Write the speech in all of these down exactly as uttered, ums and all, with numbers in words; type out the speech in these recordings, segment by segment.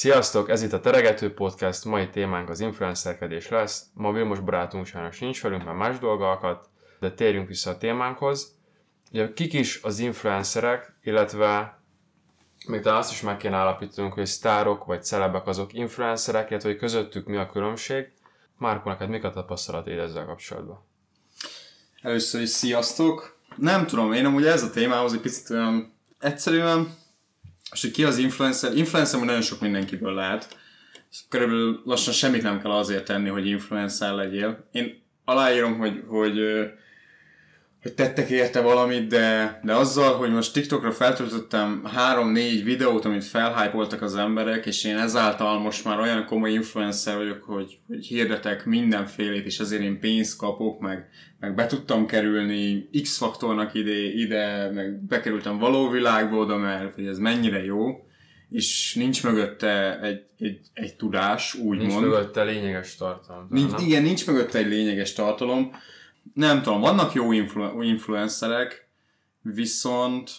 Sziasztok, ez itt a Teregető Podcast, mai témánk az influencerkedés lesz. Ma Vilmos barátunk sajnos nincs velünk, mert más dolga akadt, de térjünk vissza a témánkhoz. Ugye, kik is az influencerek, illetve még talán azt is meg kéne állapítanunk, hogy sztárok vagy celebek azok influencerek, illetve hogy közöttük mi a különbség. Márko, neked mik a tapasztalatod ezzel kapcsolatban? Először is sziasztok! Nem tudom, én amúgy ez a témához egy picit olyan egyszerűen, és hogy ki az influencer? Influencer nagyon sok mindenkiből lehet. Körülbelül lassan semmit nem kell azért tenni, hogy influencer legyél. Én aláírom, hogy, hogy, hogy tettek érte valamit, de, de azzal, hogy most TikTokra feltöltöttem három-négy videót, amit felhypoltak az emberek, és én ezáltal most már olyan komoly influencer vagyok, hogy, hogy hirdetek mindenfélét, és azért én pénzt kapok, meg, meg be tudtam kerülni X Factornak ide, ide, meg bekerültem való világba oda, mert hogy ez mennyire jó, és nincs mögötte egy, egy, egy tudás, úgymond. Nincs mögötte lényeges tartalom. Nincs, igen, nincs mögötte egy lényeges tartalom. Nem tudom, vannak jó influ- influencerek, viszont...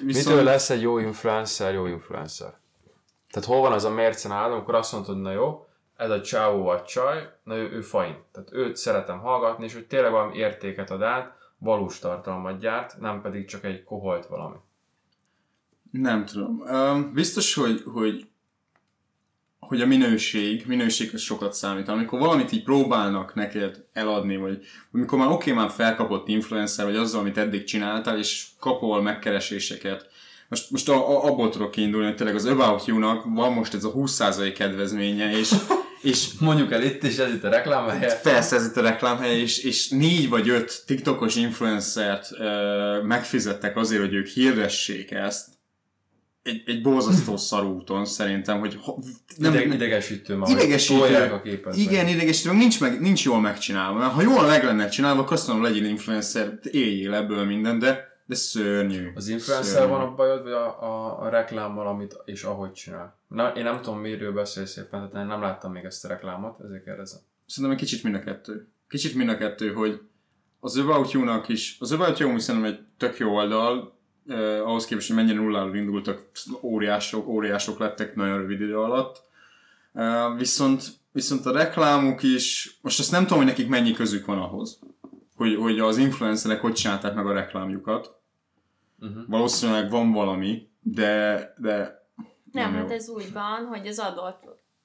viszont... Mitől lesz egy jó influencer, jó influencer? Tehát hol van az a mércen állom, amikor azt mondod, na jó, ez a csávó vagy csaj, na ő, ő fajn. Tehát őt szeretem hallgatni, és hogy tényleg valami értéket ad át, valós tartalmat gyárt, nem pedig csak egy koholt valami. Nem tudom. Biztos, hogy... hogy... hogy a minőség, minőség az sokat számít. Amikor valamit így próbálnak neked eladni, vagy amikor már oké, okay, már felkapott influencer, vagy azzal, amit eddig csináltál, és kapol megkereséseket. Most, most a, a, abból tudok kiindulni, hogy tényleg az About You-nak van most ez a húsz százalék kedvezménye, és, és mondjuk el itt is, ez itt a reklámhelye. Persze, ez itt a reklámhelye, és, és négy vagy öt TikTokos influencert ö, megfizettek azért, hogy ők hirdessék ezt, Egy, egy borzasztó szarúton szerintem, hogy... Ha, nem, Ideg, idegesítő már, idegesítő, hogy tolják a képet. Igen, meg. Idegesítő, nincs, meg, nincs jól megcsinálva. Mert ha jól meg lenne csinálva, akkor azt mondom, legyél influencer, éljél ebből minden, de, de szörnyű. Az influencer szörnyű. Van a bajod, vagy a, a, a reklámmal, amit és ahogy csinál? Na, én nem tudom, miről beszélsz éppen, tehát nem láttam még ezt a reklámot, ezért kérdezem. Szerintem egy kicsit mind a kettő. Kicsit mind a kettő, hogy az About You-nak is... Az About You szerintem egy tök jó oldal, Eh, ahhoz képest, hogy mennyire nulláról indultak, óriások, óriások lettek nagyon rövid idő alatt. Eh, viszont, viszont a reklámuk is, most azt nem tudom, hogy nekik mennyi közük van ahhoz, hogy, hogy az influencerek hogy csinálták meg a reklámjukat. Uh-huh. Valószínűleg van valami, de... de nem, nem hát ez úgy van, hogy az adott,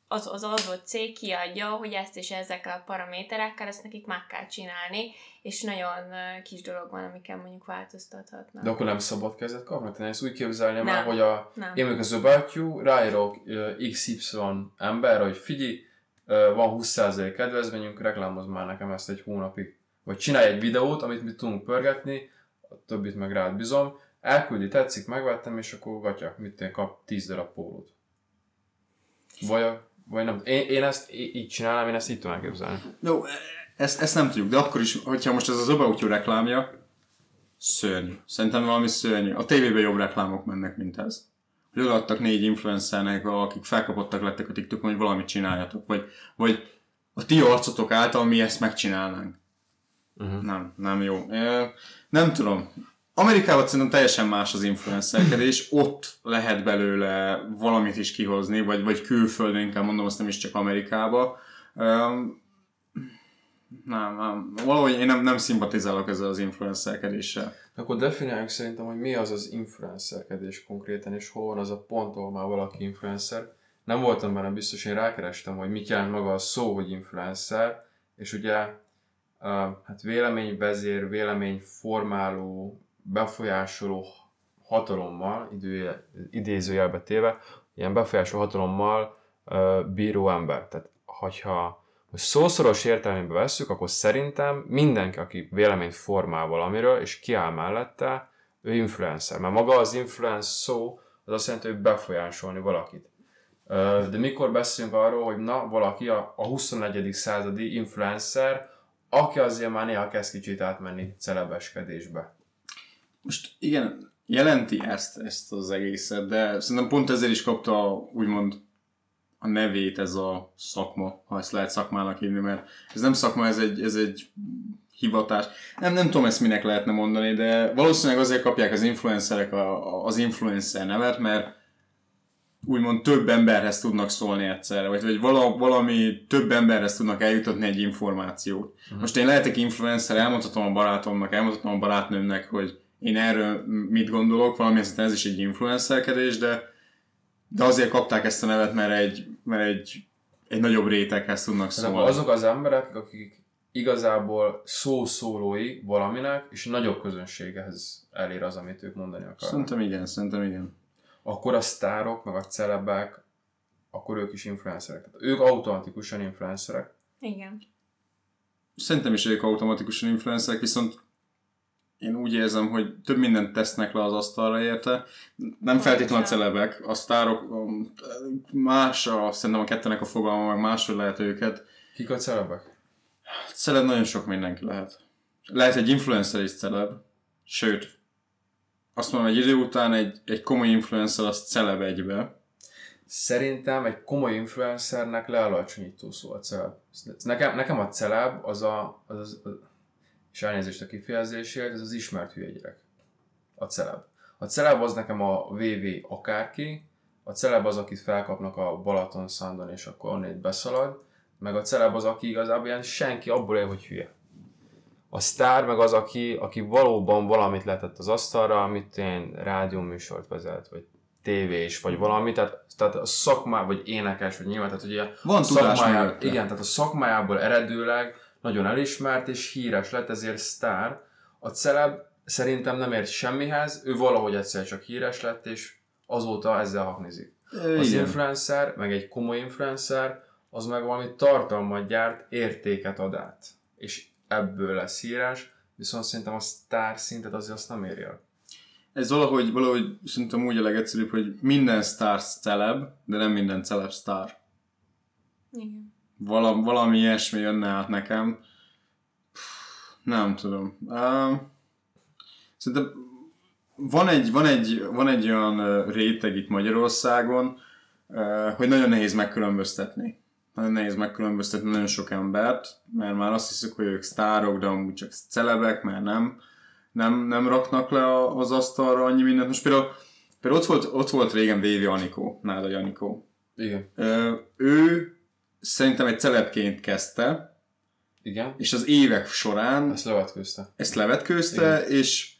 az, az adott cég kiadja, hogy ezt és ezekkel a paraméterekkel, ezt nekik meg kell csinálni, és nagyon kis dolog van, amikkel mondjuk változtathatnak. De akkor nem szabad kezet kapni? Tehát ezt úgy képzelni már, hogy a, én még az About You, ráírok iksz ipszilon ember, hogy figyelj, van húsz százalék kedvezményünk, reklámozz már nekem ezt egy hónapig. Vagy csinálj egy videót, amit mi tudunk pörgetni, a többit meg rád bizom, elküldi, tetszik, megvettem, és akkor gatya, mit én kap tíz darab pólót. Vagy, vagy nem, én, én ezt így csinálom, én ezt így tudom elképzelni. No. Ezt, ezt nem tudjuk, de akkor is, hogyha most ez az About You reklámja, szörnyű. Szerintem valami szörnyű. A tévében jobb reklámok mennek, mint ez. Hogy odaadtak négy influencernek, akik felkapottak lettek a TikTokon, hogy valamit csináljatok. Vagy, vagy a ti arcotok által mi ezt megcsinálnánk. Uh-huh. Nem, nem jó. Nem tudom. Amerikában szerintem teljesen más az influencerkedés. Ott lehet belőle valamit is kihozni, vagy, vagy külföldön, inkább mondom, azt nem is csak Amerikában. Nem, nem. Valahogy én nem, nem szimpatizálok ezzel az influencerkedéssel. Akkor definiáljuk szerintem, hogy mi az az influencerkedés konkrétan, és hol van az a pont, ahol már valaki influencer. Nem voltam benne biztos, én rákerestem, hogy mit jelent maga a szó, hogy influencer, és ugye hát véleményvezér, véleményformáló, befolyásoló hatalommal, idő, idézőjelbe téve, ilyen befolyásoló hatalommal bíró ember. Tehát, hogyha hogy szószoros értelmébe vesszük, akkor szerintem mindenki, aki véleményt formál valamiről, és kiáll mellette, ő influencer. Mert maga az influence szó, az azt jelenti, hogy befolyásolni valakit. De mikor beszélünk arról, hogy na, valaki a huszonegyedik századi influencer, aki azért már néha kezd kicsit átmenni celebeskedésbe. Most igen, jelenti ezt, ezt az egészet, de szerintem pont ezért is kapta úgymond a nevét ez a szakma, ha ezt lehet szakmának hívni, mert ez nem szakma, ez egy, ez egy hivatás. Nem, nem tudom ezt minek lehetne mondani, de valószínűleg azért kapják az influencerek a, a, az influencer nevet, mert úgymond több emberhez tudnak szólni egyszerre, vagy, vagy vala, valami több emberhez tudnak eljutatni egy információt. Uh-huh. Most én lehetek influencer, elmondhatom a barátomnak, elmondhatom a barátnőmnek, hogy én erről mit gondolok, valamilyen szinten ez is egy influencerkedés, de, de azért kapták ezt a nevet, mert egy, mert egy, egy nagyobb réteghez tudnak szólni. Azok az emberek, akik igazából szószólói valaminek, és nagyobb közönséghez elér az, amit ők mondani akarnak. Szerintem igen, szerintem igen. Akkor a sztárok, meg a celebek, akkor ők is influencerek. Tehát ők automatikusan influencerek. Igen. Szerintem is ők automatikusan influencerek, viszont én úgy érzem, hogy több mindent tesznek le az asztalra érte. Nem feltétlenül a celebek, a sztárok, más a, szerintem a kettenek a fogalma, meg máshogy lehet őket. Kik a celebek? Celeb nagyon sok mindenki lehet. Lehet egy influencer is celeb, sőt, azt mondom, egy idő után egy, egy komoly influencer az celeb egybe. Szerintem egy komoly influencernek lealacsonyító szó a celeb. Nekem, nekem a celeb az a, az, az, és elnézést a kifejezésért, ez az ismert hülye gyerek. A celeb. A celeb az nekem a vé vé akárki, a celeb az, akit felkapnak a Balaton Soundon és akkor onnét beszalad, meg a celeb az, aki igazából ilyen senki abból él, hogy hülye. A sztár meg az, aki, aki valóban valamit letett az asztalra, amit én rádióműsort vezet, vagy tévés, vagy valami, tehát, tehát a szakmá, vagy énekes, vagy nyilván, tehát ugye van a szakmájából, igen, tehát a szakmájából eredőleg nagyon elismert és híres lett, ezért sztár. A celeb szerintem nem ért semmihez, ő valahogy egyszer csak híres lett, és azóta ezzel haknizik. Az igen. Influencer, meg egy komoly influencer, az meg valami tartalmat gyárt, értéket ad át. És ebből lesz híres, viszont szerintem a sztár szintet azért azt nem érje. Ez valahogy, valahogy szerintem úgy a legegyszerűbb, hogy minden sztár celeb, de nem minden celeb sztár. Igen. Valam, valami ilyesmi jönne át nekem. Nem tudom. Uh, szerintem van egy, van, egy, van egy olyan réteg itt Magyarországon, uh, hogy nagyon nehéz megkülönböztetni. Nagyon nehéz megkülönböztetni nagyon sok embert, mert már azt hiszük, hogy ők sztárok, de amúgy csak celebek, mert nem, nem, nem raknak le az asztalra annyi mindent. Most például, például ott, volt, ott volt régen Vévi Anikó, Nádai Anikó. Igen. Ö, ő szerintem egy celebként kezdte, igen. És az évek során ezt levetkőzte. Ezt levetkőzte, és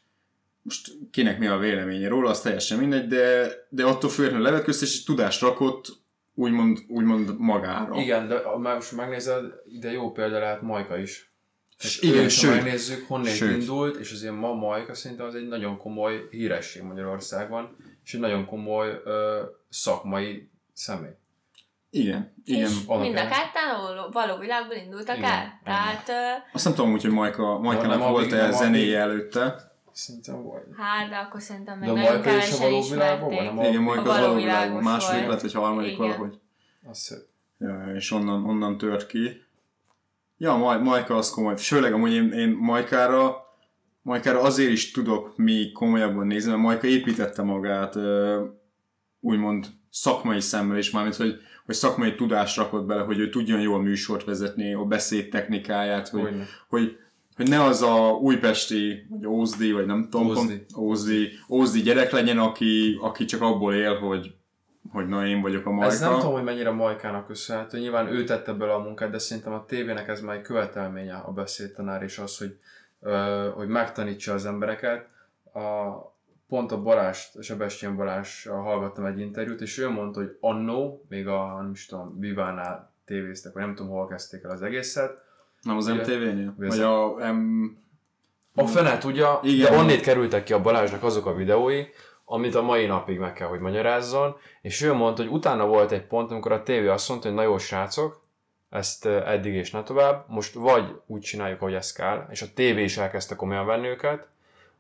most kinek mi a véleménye róla, az teljesen mindegy, de, de attól függetlenül levetkőzte, és tudást rakott úgymond, úgymond magára. Igen, de most megnézed, de jó példa lehet Majka is. S, igen, sőt. Megnézzük, honnét sőt. Indult, és azért ma Majka szerintem az egy nagyon komoly híresség Magyarországon, és egy nagyon komoly ö, szakmai személy. Igen, igen. Mind a ketten való világból indultak igen, el. Tehát, azt nem tudom úgy, hogy Majka, Majkának volt-e zenéje előtte. Szerintem volt. Hát, de akkor szerintem meg nagyon kevesen ismerték. Igen, Majka az való világban, második lett, vagy harmadik valahogy. Az szép. Ja, és onnan, onnan tört ki. Ja, Maj, Majka az komoly. Főleg amúgy én, én Majkára, Majkára azért is tudok még komolyabban nézni, mert Majka építette magát úgymond szakmai szemmel is, mármint, hogy, hogy szakmai tudást rakott bele, hogy ő tudjon jól műsort vezetni, a beszéd technikáját, hogy, hogy hogy ne az a újpesti, vagy ózdi, vagy nem tudom, ózdi, ózdi gyerek legyen, aki, aki csak abból él, hogy, hogy na én vagyok a Majka. Ez nem tudom, hogy mennyire Majkának köszönhető, nyilván ő tette bele a munkát, de szerintem a tévének ez már egy követelménye a beszédtanár, és az, hogy, ö, hogy megtanítsa az embereket. A, pont a Balázs, Sebestyén Balázs hallgattam egy interjút, és ő mondta, hogy annó, még a, nem is tudom, Bivánál tévéztek, vagy nem tudom, hol kezdték el az egészet. Nem az em té vé-nél? Vagy a... M... A fene tudja, igen, de onnét kerültek ki a Balázsnak azok a videói, amit a mai napig meg kell, hogy magyarázzon, és ő mondta, hogy utána volt egy pont, amikor a tévé azt mondta, hogy na jó srácok, ezt eddig és ne tovább, most vagy úgy csináljuk, ahogy ez kell, és a tévé is elkezdte komolyan venni őket,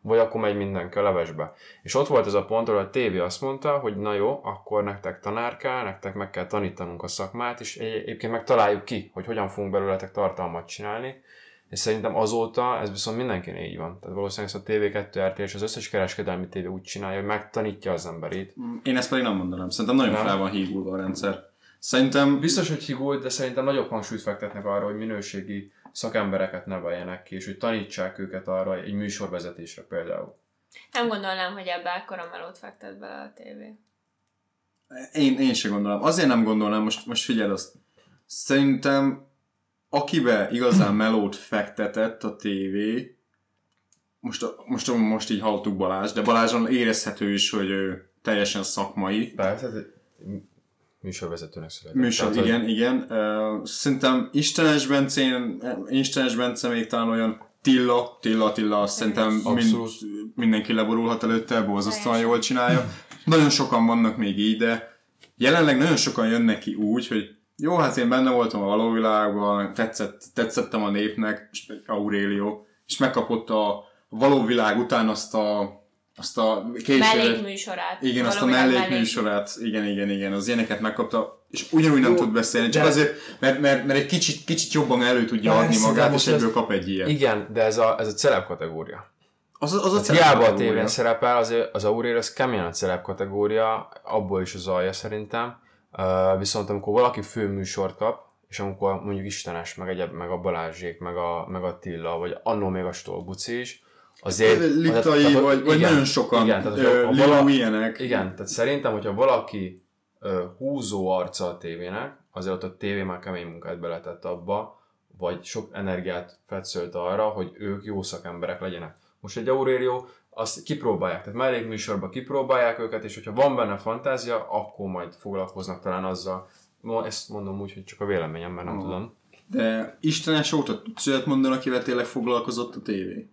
vagy akkor megy mindenki a levesbe. És ott volt ez a pont, ahol a tévé azt mondta, hogy na jó, akkor nektek tanár kell, nektek meg kell tanítanunk a szakmát, és egyébként meg találjuk ki, hogy hogyan fogunk belőletek tartalmat csinálni. És szerintem azóta ez viszont mindenkinek így van. Tehát valószínűleg a té vé kettő, er té el és az összes kereskedelmi tévé úgy csinálja, hogy megtanítja az emberét. Én ezt pedig nem mondanám. Szerintem nagyon nem? Fel van hígulva a rendszer. Szerintem... Biztos, hogy hígult, de szerintem nagyobb hangsúlyt fektetnek arra, hogy minőségi szakembereket neveljenek ki, és hogy tanítsák őket arra egy műsorvezetésre például. Nem gondolnám, hogy ebbe ekkora melót fektet bele a tévé. Én, én se gondolom. Azért nem gondolnám, most, most figyeld azt. Szerintem akibe igazán melót fektetett a tévé, most, most, most így hallottuk Balázs, de Balázson érezhető is, hogy ő teljesen szakmai. Persze, műsorvezetőnek született. Műsor, tehát, igen, hogy... igen. Szerintem Istenes Bencén, Istenes Bence még talán olyan Tilla, Tilla Attila, szerintem mind, mindenki leborulhat előtte, borzasztóan jól csinálja. Nagyon sokan vannak még így, de jelenleg nagyon sokan jönnek ki úgy, hogy jó, hát én benne voltam a valóvilágban, tetszett, tetszettem a népnek, Aurelio, és megkapott a valóvilág után azt a azt a mellékműsorát. Igen, azt a mellékműsorát. Igen, igen, igen. Az ilyeneket megkapta, és ugyanúgy nem Jó, tud beszélni. Csak de... azért, mert, mert, mert egy kicsit, kicsit jobban elő tudja adni magát, és ebből ez... kap egy ilyet. Igen, de ez a, ez a celeb kategória. Az, az, az a celeb kategória. Hiába a tévén szerepel, az, az Aurélio, az keményen a celeb kategória, abból is az alja szerintem. Uh, viszont amikor valaki főműsort kap, és amikor mondjuk Istenes, meg, egyéb, meg a Balázsék, meg a, meg a Tilla, vagy annó még a Stolbuci is, azért... Liptai, tehát, vagy, vagy igen, nagyon sokan igen, tehát, ö, vala, ilyenek. Igen, tehát szerintem, hogyha valaki ö, húzó arca a tévének, azért ott a tévé már kemény munkát beletett abba, vagy sok energiát fetszölt arra, hogy ők jó szakemberek legyenek. Most egy Aurelio, azt kipróbálják, tehát mellékműsorban kipróbálják őket, és hogyha van benne fantázia, akkor majd foglalkoznak talán azzal. Ma ezt mondom úgy, hogy csak a véleményem, mert nem ah. tudom. De Istenes óta tudsz olyat mondani, akivel tényleg foglalkozott a tévé?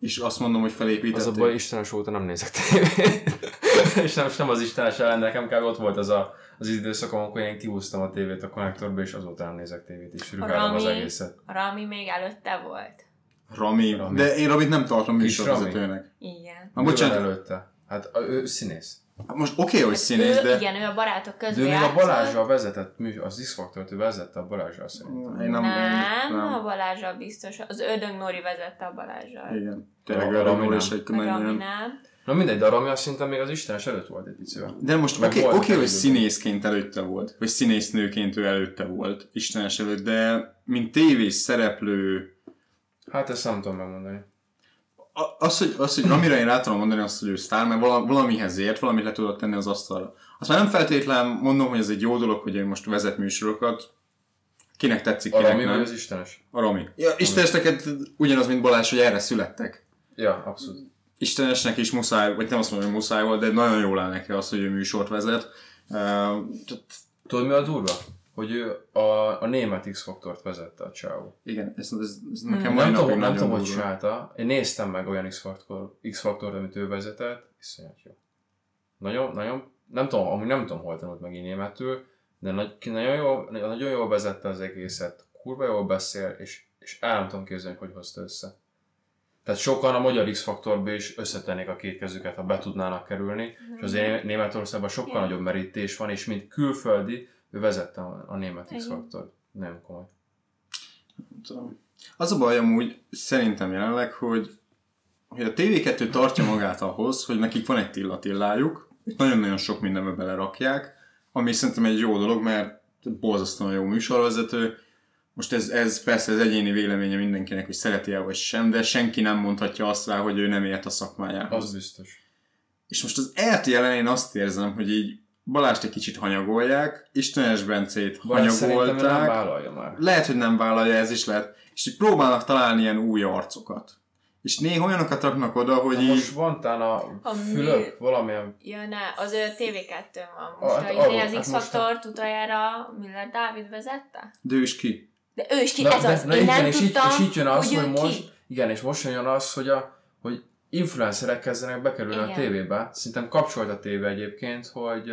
És azt mondom, hogy felépítették. Az a baj, Istenes óta nem nézek tévét. És nem, nem az Istenes ellen, nekem kell ott volt az a, az időszakom, amikor én kihúztam a tévét a konnektorba, és azóta nem nézek tévét, és rügálom az egészet. Rami még előtte volt. Rami, Rami. De én Ramit nem tartom műsorvezetőnek. Igen. Na, bocsánat. Előtte. Hát ő színész. Hát most oké, okay, hogy színész, ő, de... Igen, ő a Barátok közül játszott. De ő a Balázsral vezetett, az X Factort ő vezette a Balázsral szerintem. Én nem, nem, nem, a Balázsral biztos. Az Ördög Nóri vezette a Balázsral. Igen, tényleg a Rami nem. Na mindegy, de a Rami azt szerintem még az Istenes előtt volt egy picivel. De most oké, okay, okay, hogy színészként előtte volt, vagy színésznőként ő előtte volt, Istenes előtt, de mint tévés szereplő... Hát ezt nem tudom megmondani. Az, hogy, az, hogy Ramira én rá tudom mondani azt, hogy ő sztár, mert valamihez ért, valamit le tudott tenni az asztalra. Azt már nem feltétlen mondom, hogy ez egy jó dolog, hogy ő most vezet műsorokat. Kinek tetszik, kinek nem. A Rami vagy az Istenes? A Rami. Ja, Istenesnek ugyanaz, mint Balázs, hogy erre születtek. Ja, abszolút. Istenesnek is muszáj, vagy nem azt mondom, hogy muszáj volt, de nagyon jól áll neki az, hogy ő műsort vezet. Tudod, mi a durva? Hogy ő a, a német X Factort vezette a csávó. Igen, ez, ez, ez nekem olyan napig nagyon durva. Nem tudom, hogy én néztem meg olyan X Factor, X Factort, amit ő vezetett, iszonyat jó. Nagyon, nagyon, nem tudom, amúgy nem tudom, hol tanult meg így németül, de nagy, nagyon, jól, nagyon jól vezette az egészet, kurva jól beszél, és, és el nem tudom képzelni, hogy hozta össze. Tehát sokan a magyar X Factorban is összetennék a két kezüket, ha be tudnának kerülni, mm-hmm. és azért Németországban sokkal yeah. nagyobb merítés van, és mint külföldi, ő vezette a, a német X Factor. Nem komoly. Az a baj amúgy szerintem jelenleg, hogy, hogy a té vé kettő tartja magát ahhoz, hogy nekik van egy Tilla Attilájuk, nagyon-nagyon sok mindenbe belerakják, ami szerintem egy jó dolog, mert borzasztóan jó műsorvezető. Most ez, ez persze az egyéni véleménye mindenkinek, hogy szereti el vagy sem, de senki nem mondhatja azt rá, hogy ő nem ért a szakmájához. Az biztos. És most az er té elen én azt érzem, hogy így Balást egy kicsit hanyagolják, Istenes Bencét hanyagolták. Már. Lehet, hogy nem vállalja, ez is lehet. És így próbálnak találni ilyen új arcokat. És néha olyanokat raknak oda, hogy így... Most van tán a, a Fülöp mű... valamilyen... Ja, ne, az té vé kettőn van. Most ah, hát, az, az X Factort utoljára Müller Dávid vezette? De ő is ki. De ő is ki, na, ez az. Na, én igen, nem és tudtam, így, és így jön az, hogy, hogy most... Ki? Igen, és most jön az, hogy a... Hogy influencerek kezdenek bekerülni igen. a tévébe. Szerintem kapcsolt a tévé egyébként, hogy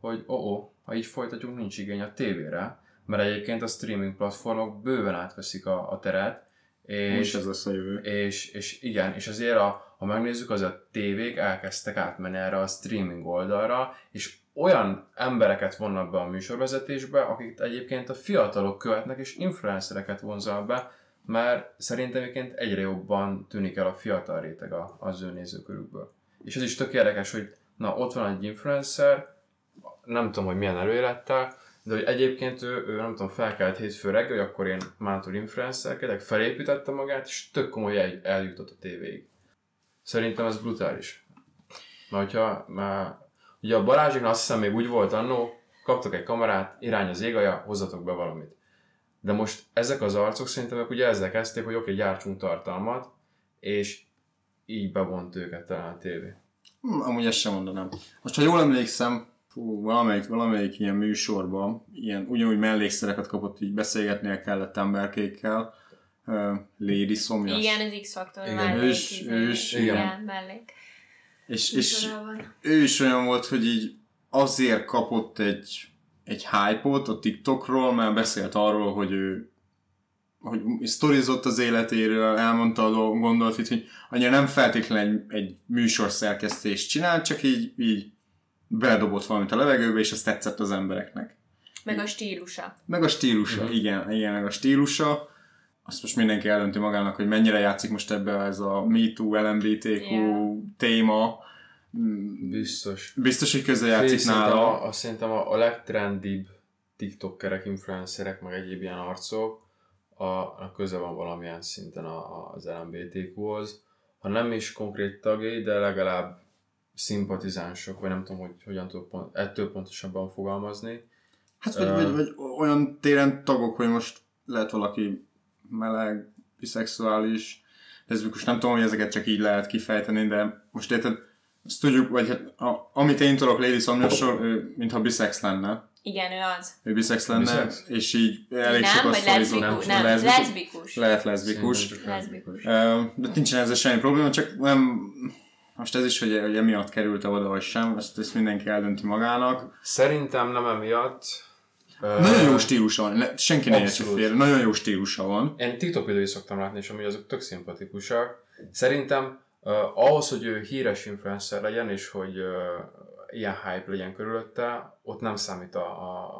hogy ó-ó, ha így folytatjuk, nincs igény a tévére, mert egyébként a streaming platformok bőven átveszik a, a teret. És ez lesz a jövő. És, és igen, és azért a, ha megnézzük, az a tévék elkezdtek átmenni erre a streaming oldalra, és olyan embereket vonnak be a műsorvezetésbe, akik egyébként a fiatalok követnek, és influencereket vonzanak be, mert szerintem egyébként egyre jobban tűnik el a fiatal réteg az ő nézőkörükből. És ez is tök érdekes, hogy na, ott van egy influencer, nem tudom, hogy milyen előélettel, de hogy egyébként ő, ő nem tudom, felkelt hétfő reggel, hogy akkor én mától influencerkedek, felépítette magát, és tök komoly el, eljutott a tévéig. Szerintem ez brutális. Mert hogyha már Ugye a Balázsiknál azt hiszem még úgy volt annó, kaptok egy kamerát, irány az égaja, hozzatok be valamit. De most ezek az arcok szerintem ugye ezzel kezdték, hogy oké, gyártsunk tartalmat, és így bevont őket talán a tévé. Hmm, amúgy ezt sem mondanám. Most ha jól emlékszem, fú, valamelyik, valamelyik ilyen műsorban, ilyen ugyanúgy mellékszereket kapott, így beszélgetnie kellett emberkékkel, uh, Lady Somjas. Igen, az X Factor mellék. Ő is, igen, mellék. És, és ő is olyan volt, hogy így azért kapott egy, egy hype-ot a TikTokról, mert beszélt arról, hogy ő hogy sztorizott az életéről, elmondta a gondolatit, hogy annyira nem feltétlenül egy, egy műsorszerkesztést csinál, csak így, így beledobott valamit a levegőbe, és azt tetszett az embereknek. Meg a stílusa. Meg a stílusa, uh-huh. igen, igen, meg a stílusa. Azt most mindenki eldönti magának, hogy mennyire játszik most ebbe ez a MeToo, el em bé té kú yeah. téma. Biztos. Biztos, hogy közel játszik Fé, nála. Azt szerintem a, a legtrendibb TikTokerek, influencerek, meg egyéb ilyen arcok, A, a köze van valamilyen szinten az el em bé té kúhoz, ha nem is konkrét tagjai, de legalább szimpatizánsok, vagy nem tudom, hogy hogyan tudok pont, ettől pontosabban fogalmazni. Hát vagy, uh, vagy, vagy olyan téren tagok, hogy most lehet valaki meleg, biszexuális, de ez most nem tudom, hogy ezeket csak így lehet kifejteni, de most érted, azt tudjuk, vagy hát, a, amit én tudok Lady Somjasról, mintha biszex lenne. Igen, ő az. Ő biszex lenne, biszex? És így elég sokat szorító. Nem, vagy leszbikus. leszbikus. Lehet leszbikus. leszbikus. De nincsen ezzel semmi probléma, csak nem... Most ez is, hogy, hogy emiatt került-e oda, vagy sem, ezt, ezt mindenki eldönti magának. Szerintem nem emiatt. Nagyon jó stílusa van, senki ne értse félre, nagyon jó stílusa van. Én TikTok videói szoktam látni, és amúgy azok tök szimpatikusak. Szerintem uh, ahhoz, hogy ő híres influencer legyen, és hogy... Uh, ilyen hype legyen körülötte, ott nem számít a,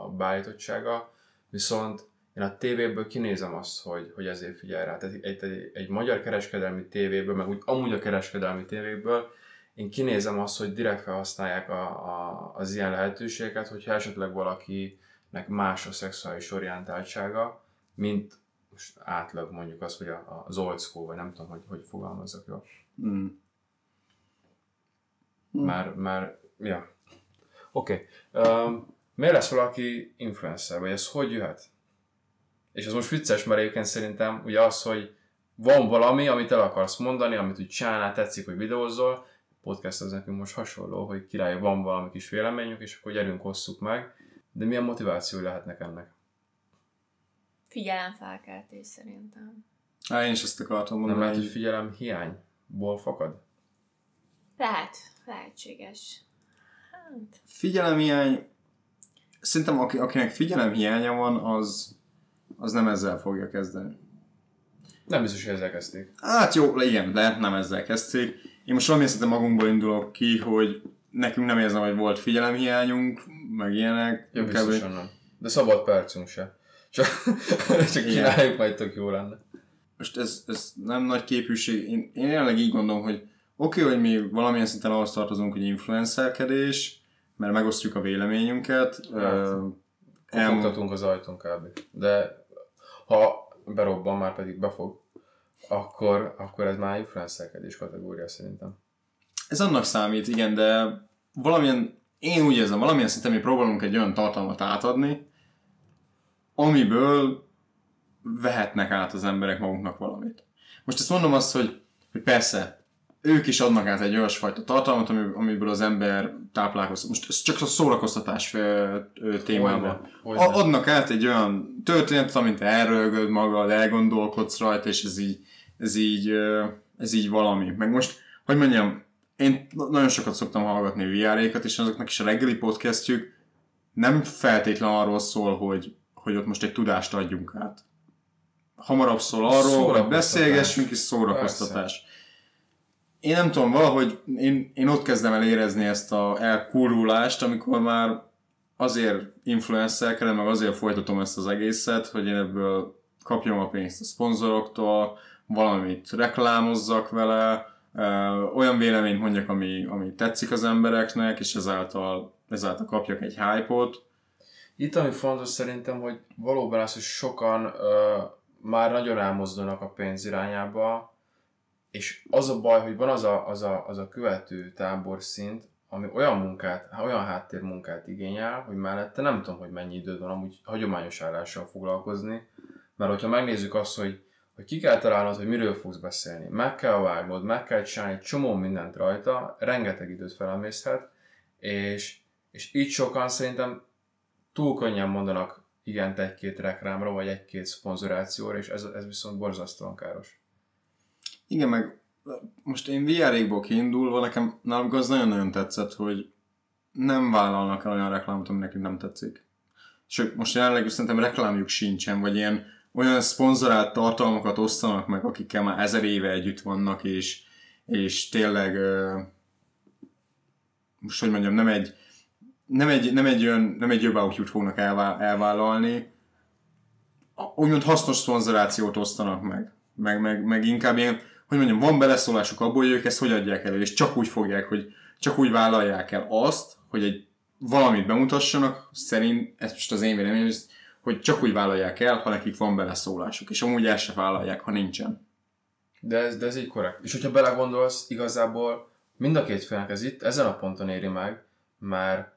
a beállítottsága, viszont én a tévéből kinézem azt, hogy, hogy ezért figyelj rá. Tehát egy, egy, egy magyar kereskedelmi tévéből, meg úgy amúgy a kereskedelmi tévéből, én kinézem azt, hogy direkt felhasználják a, a, az ilyen lehetőségeket, hogyha esetleg valakinek más a szexuális orientáltsága, mint most átlag mondjuk az, hogy a, az old school, vagy nem tudom, hogy, hogy fogalmazzak jól. Mm. Már, már ja. Oké. Okay. Um, miért lesz valaki influencer? Vagy ez hogy jöhet? És ez most vicces, mert egyébként szerintem ugye az, hogy van valami, amit el akarsz mondani, amit úgy csinálnál, tetszik, hogy videózzol. Podcast az nekünk most hasonló, hogy király, van valami kis véleményünk, és akkor gyerünk, osszuk meg. De milyen motiváció lehetnek ennek? Figyelemfelkeltés szerintem. Há, én is ezt akartam mondani. Nem lehet, hogy figyelemhiányból fakad? Lehet. Lehetséges. Hát. Figyelemhiány, szerintem akinek figyelemhiánya van, az, az nem ezzel fogja kezdeni. Nem biztos, hogy ezzel kezdték. Hát jó, igen, lehet nem ezzel kezdték. Én most valami szerintem magunkból indulok ki, hogy nekünk nem érzem, hogy volt figyelemhiányunk, meg ilyenek. Jó, inkább, biztosan nem. De szabad percünk se. Csak, csak csináljuk, majd tök jó lenne. Most ez, ez nem nagy képűség. Én, én jelenleg így gondolom, hogy oké, okay, hogy mi valamilyen szinten ahhoz tartozunk, hogy influencerkedés, mert megosztjuk a véleményünket. Hát, uh, elmondhatunk az ajtón kb. De ha berobban, már pedig befog, akkor, akkor ez már influencerkedés kategória szerintem. Ez annak számít, igen, de valamilyen, én úgy érzem, valamilyen szinten mi próbálunk egy olyan tartalmat átadni, amiből vehetnek át az emberek magunknak valamit. Most ezt mondom azt, hogy, hogy persze, ők is adnak át egy olyasfajta tartalmat, amiből az ember táplálkozik. Most ez csak a szórakoztatás témában. Adnak át egy olyan történetet, amit elrölgöd magad, elgondolkodsz rajta, és ez így, ez így, ez így valami. Meg most, hogy mondjam, én nagyon sokat szoktam hallgatni vé er-éket, és azoknak is a reggeli podcastjük nem feltétlenül arról szól, hogy, hogy ott most egy tudást adjunk át. Hamarabb szól arról, hogy beszélgessünk, és szórakoztatás. Én nem tudom, valahogy én, én ott kezdem el érezni ezt a elkurrulást, amikor már azért influencerkedem, meg azért folytatom ezt az egészet, hogy én ebből kapjam a pénzt a szponzoroktól, valamit reklámozzak vele, olyan véleményt mondjak, ami, ami tetszik az embereknek, és ezáltal, ezáltal kapjak egy hype-ot. Itt ami fontos szerintem, hogy valóban az, hogy sokan ö, már nagyon elmozdulnak a pénz irányába, és az a baj, hogy van az a, az a, az a követő táborszint, ami olyan munkát, olyan háttérmunkát igényel, hogy mellette nem tudom, hogy mennyi időd van amúgy hagyományos állással foglalkozni, mert hogyha megnézzük azt, hogy, hogy ki kell találnod, hogy miről fogsz beszélni, meg kell vágnod, meg kell csinálni egy csomó mindent rajta, rengeteg időt felemészhet, és, és így sokan szerintem túl könnyen mondanak igent egy-két reklámra, vagy egy-két szponzorációra, és ez, ez viszont borzasztóan káros. Igen, meg most én vé er-ékból kiindulva, nekem nálunk az nagyon-nagyon tetszett, hogy nem vállalnak el olyan reklámot, ami nekünk nem tetszik. Sőt, most jelenleg szerintem reklámjuk sincsen, vagy ilyen olyan szponzorált tartalmakat osztanak meg, akikkel már ezer éve együtt vannak, és, és tényleg, most hogy mondjam, nem egy nem egy, nem egy olyan, nem egy About You-t fognak elvá, elvállalni, úgymond hasznos szponzorációt osztanak meg. Meg, meg, meg inkább ilyen, hogy mondjam, van beleszólásuk abból, hogy ők ezt hogy adják elő, és csak úgy fogják, hogy csak úgy vállalják el azt, hogy egy valamit bemutassanak, szerint, ez most az én véleményem, hogy csak úgy vállalják el, ha nekik van beleszólásuk, és amúgy el se vállalják, ha nincsen. De ez, de ez így korrekt. És hogyha belegondolsz, igazából mind a két félnek ez itt, ezen a ponton éri meg, már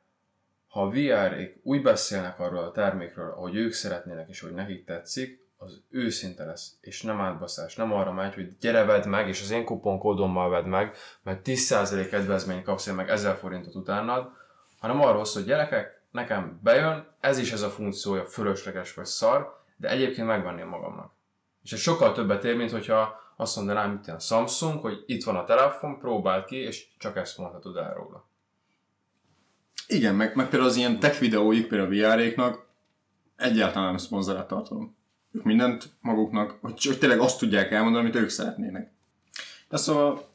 ha a vé er-ék úgy beszélnek arról a termékről, ahogy ők szeretnének, és hogy nekik tetszik, az őszinte lesz, és nem átbaszás, nem arra megy, hogy gyere, vedd meg, és az én kuponkódommal vedd meg, mert tíz százalék kedvezményt kapsz, én meg ezer forintot utánad, hanem arról szól, hogy gyerekek, nekem bejön, ez is ez a funkciója, fölösleges vagy szar, de egyébként megvenném magamnak. És ez sokkal többet ér, mint hogyha azt mondanám, mint ilyen Samsung, hogy itt van a telefon, próbáld ki, és csak ezt mondhatod el róla. Igen, meg, meg például az ilyen tech videóik, például a vé er-éknak egyáltalán nem szponzorált tartalom. Ők mindent maguknak, hogy, hogy tényleg azt tudják elmondani, amit ők szeretnének. De szóval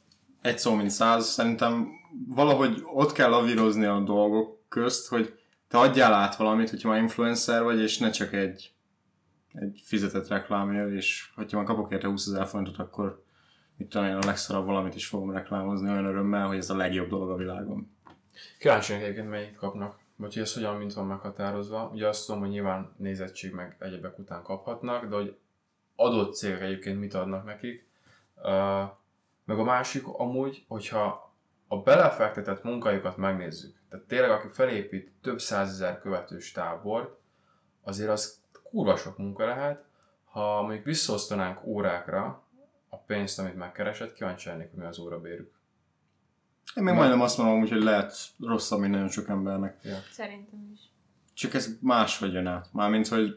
egy szó, mint száz, szerintem valahogy ott kell lavírozni a dolgok közt, hogy te adjál át valamit, hogyha már influencer vagy, és ne csak egy, egy fizetett reklámért, és hogyha már kapok érte húszezer forintot, akkor mit talán a legszarabb valamit is fogom reklámozni olyan örömmel, hogy ez a legjobb dolog a világon. Kíváncsiak egyébként melyik kapnak, vagy hogy ez hogyan, mint van meghatározva. Ugye azt tudom, hogy nyilván nézettség meg egyebek után kaphatnak, de hogy adott cégek egyébként mit adnak nekik. Uh, meg a másik amúgy, hogyha a belefektetett munkájukat megnézzük, tehát tényleg aki felépít több százezer követős tábort, azért az kurva sok munka lehet. Ha mondjuk visszaosztanánk órákra a pénzt, amit megkeresett, kíváncsi lennék, hogy mi az órabérük. Én még majdnem azt mondom, hogy lehet rosszabb, mint nagyon sok embernek. Ja. Szerintem is. Csak ez máshogy jön át. Mármint, hogy,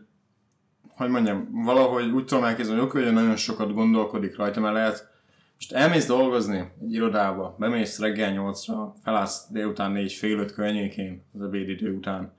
hogy mondjam, valahogy úgy tudom elképzelni, hogy oké, hogy nagyon sokat gondolkodik rajta, mert lehet, most elmész dolgozni egy irodába, bemész reggel nyolcra, felállsz délután négy, fél öt környékén, az ebédidő után,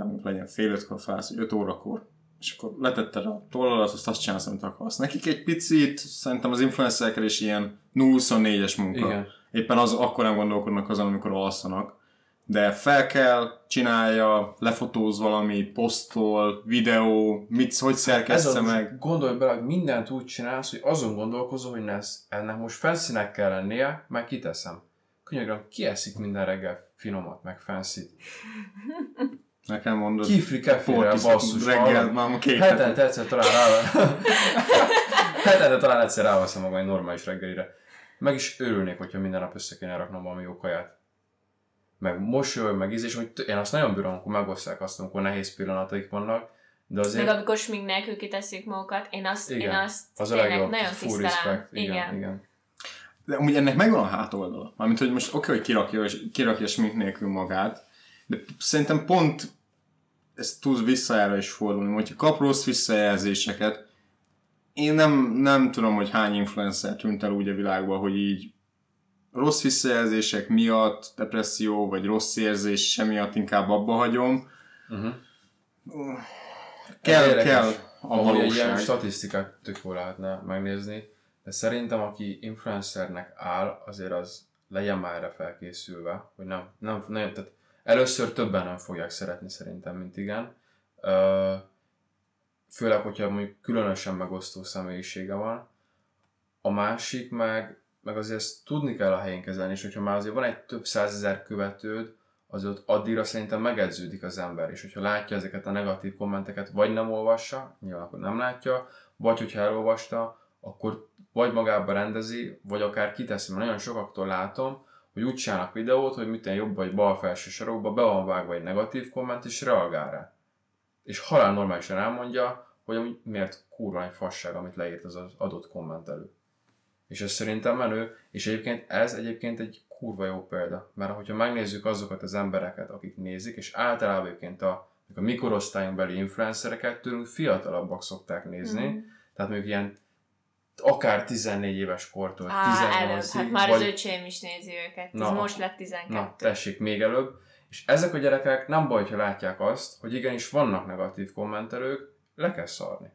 amikor legyen fél ötkor felállsz, öt órakor, és akkor letetted a tollalat, azt azt csinálsz, amit akarsz. Nekik egy picit, szerintem az influencerekkel is ilyen nulla huszonnégyes munka. Igen. Éppen az, akkor nem gondolkodnak azon, amikor alszanak. De fel kell, csinálja, lefotóz valami, posztol, videó, mit, hogy szerkesztse meg. Gondolj bele, hogy mindent úgy csinálsz, hogy azon gondolkozol, hogy nesz, ennek most fancy-nek kell lennie, meg kiteszem. Könyörgöm, ki eszik minden reggel finomat, meg fancy-t? Nekem mondod. Kifli kefére, basszus. Reggel, már két heten. Hetente egyszer talán rá... Hetente talán egyszer ráveszem magam egy normális reggelire. Meg is örülnék, hogyha minden nap össze kéne raknom valami jó kaját. Meg mosoly, meg ízés, hogy én azt nagyon bírom, amikor megosztják azt, amikor nehéz pillanataik vannak, de azért... Meg amikor smink nélkül kiteszik magukat, én azt, igen, én azt az tényleg nagyon tisztelem. Igen, igen, igen. De amúgy ennek megvan a hátoldala. Mármint, hogy most oké, hogy kirakja, kirakja smink nélkül magát, de szerintem pont ezt tud visszajára is fordulni. Hogyha kap rossz visszajelzéseket, én nem, nem tudom, hogy hány influencer tűnt el úgy a világban, hogy így rossz visszajelzések miatt, depresszió, vagy rossz érzés miatt inkább abba hagyom. Uh-huh. Kell, érdekes, kell a valóság. Ilyen statisztikát tök jól lehetne megnézni, de szerintem aki influencernek áll, azért az legyen már erre felkészülve, hogy nem, nem, nem, tehát először többen nem fogják szeretni szerintem, mint igen. Uh, Főleg, hogyha mondjuk különösen megosztó személyisége van. A másik meg, meg azért ezt tudni kell a helyén kezelni, és hogyha már azért van egy több százezer követőd, az ott addigra szerintem megedződik az ember, és hogyha látja ezeket a negatív kommenteket, vagy nem olvassa, nyilván akkor nem látja, vagy hogyha elolvasta, akkor vagy magába rendezi, vagy akár kiteszi, mert nagyon sokaktól látom, hogy úgy csinálnak videót, hogy miten jobb vagy bal felső sarokba be van vágva egy negatív komment, és reagál rá. És halál normálisan elmondja, hogy amúgy miért kurva egy fasság, amit leírt az adott kommentelő. És ez szerintem menő, és egyébként ez egyébként egy kurva jó példa. Mert hogyha megnézzük azokat az embereket, akik nézik, és általában egyébként a, a mikorosztályon beli influencereket tőlünk fiatalabbak szokták nézni, mm. tehát mondjuk ilyen akár tizennégy éves kortól, Á, tizennyolcig. Előbb. Hát már vagy... az öcsém is nézi őket, na, ez most lett tizenkettő. Na, tessék, még előbb. És ezek a gyerekek nem baj, ha látják azt, hogy igenis vannak negatív kommentelők, le kell szarni.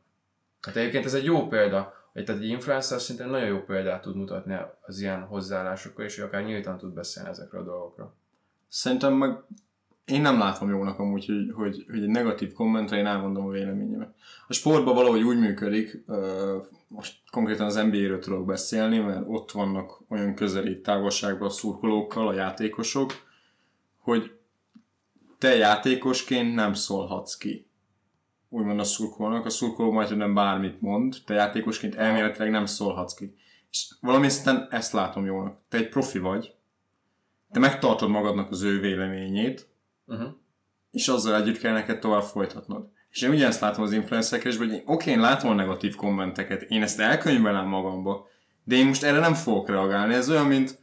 Hát egyébként ez egy jó példa, tehát egy influencer szintén nagyon jó példát tud mutatni az ilyen hozzáállásokkal, és hogy akár nyíltan tud beszélni ezekről a dolgokról. Szerintem meg én nem látom jónak amúgy, hogy, hogy, hogy egy negatív kommentre én elmondom a véleményemet. A sportban valahogy úgy működik, most konkrétan az en bé á-ről tudok beszélni, mert ott vannak olyan közeli távolságban a szurkolókkal, a játékosok, hogy te játékosként nem szólhatsz ki. Úgymond a szurkolónak, a szurkoló majd nem bármit mond, te játékosként elméletileg nem szólhatsz ki. És valami szinten ezt látom jónak. Te egy profi vagy, te megtartod magadnak az ő véleményét, uh-huh. és azzal együtt kell neked tovább folytatnod. És én ugyanezt látom az influencerekesben, hogy én, oké, én látom a negatív kommenteket, én ezt elkönyvelem magamba, de én most erre nem fogok reagálni. Ez olyan, mint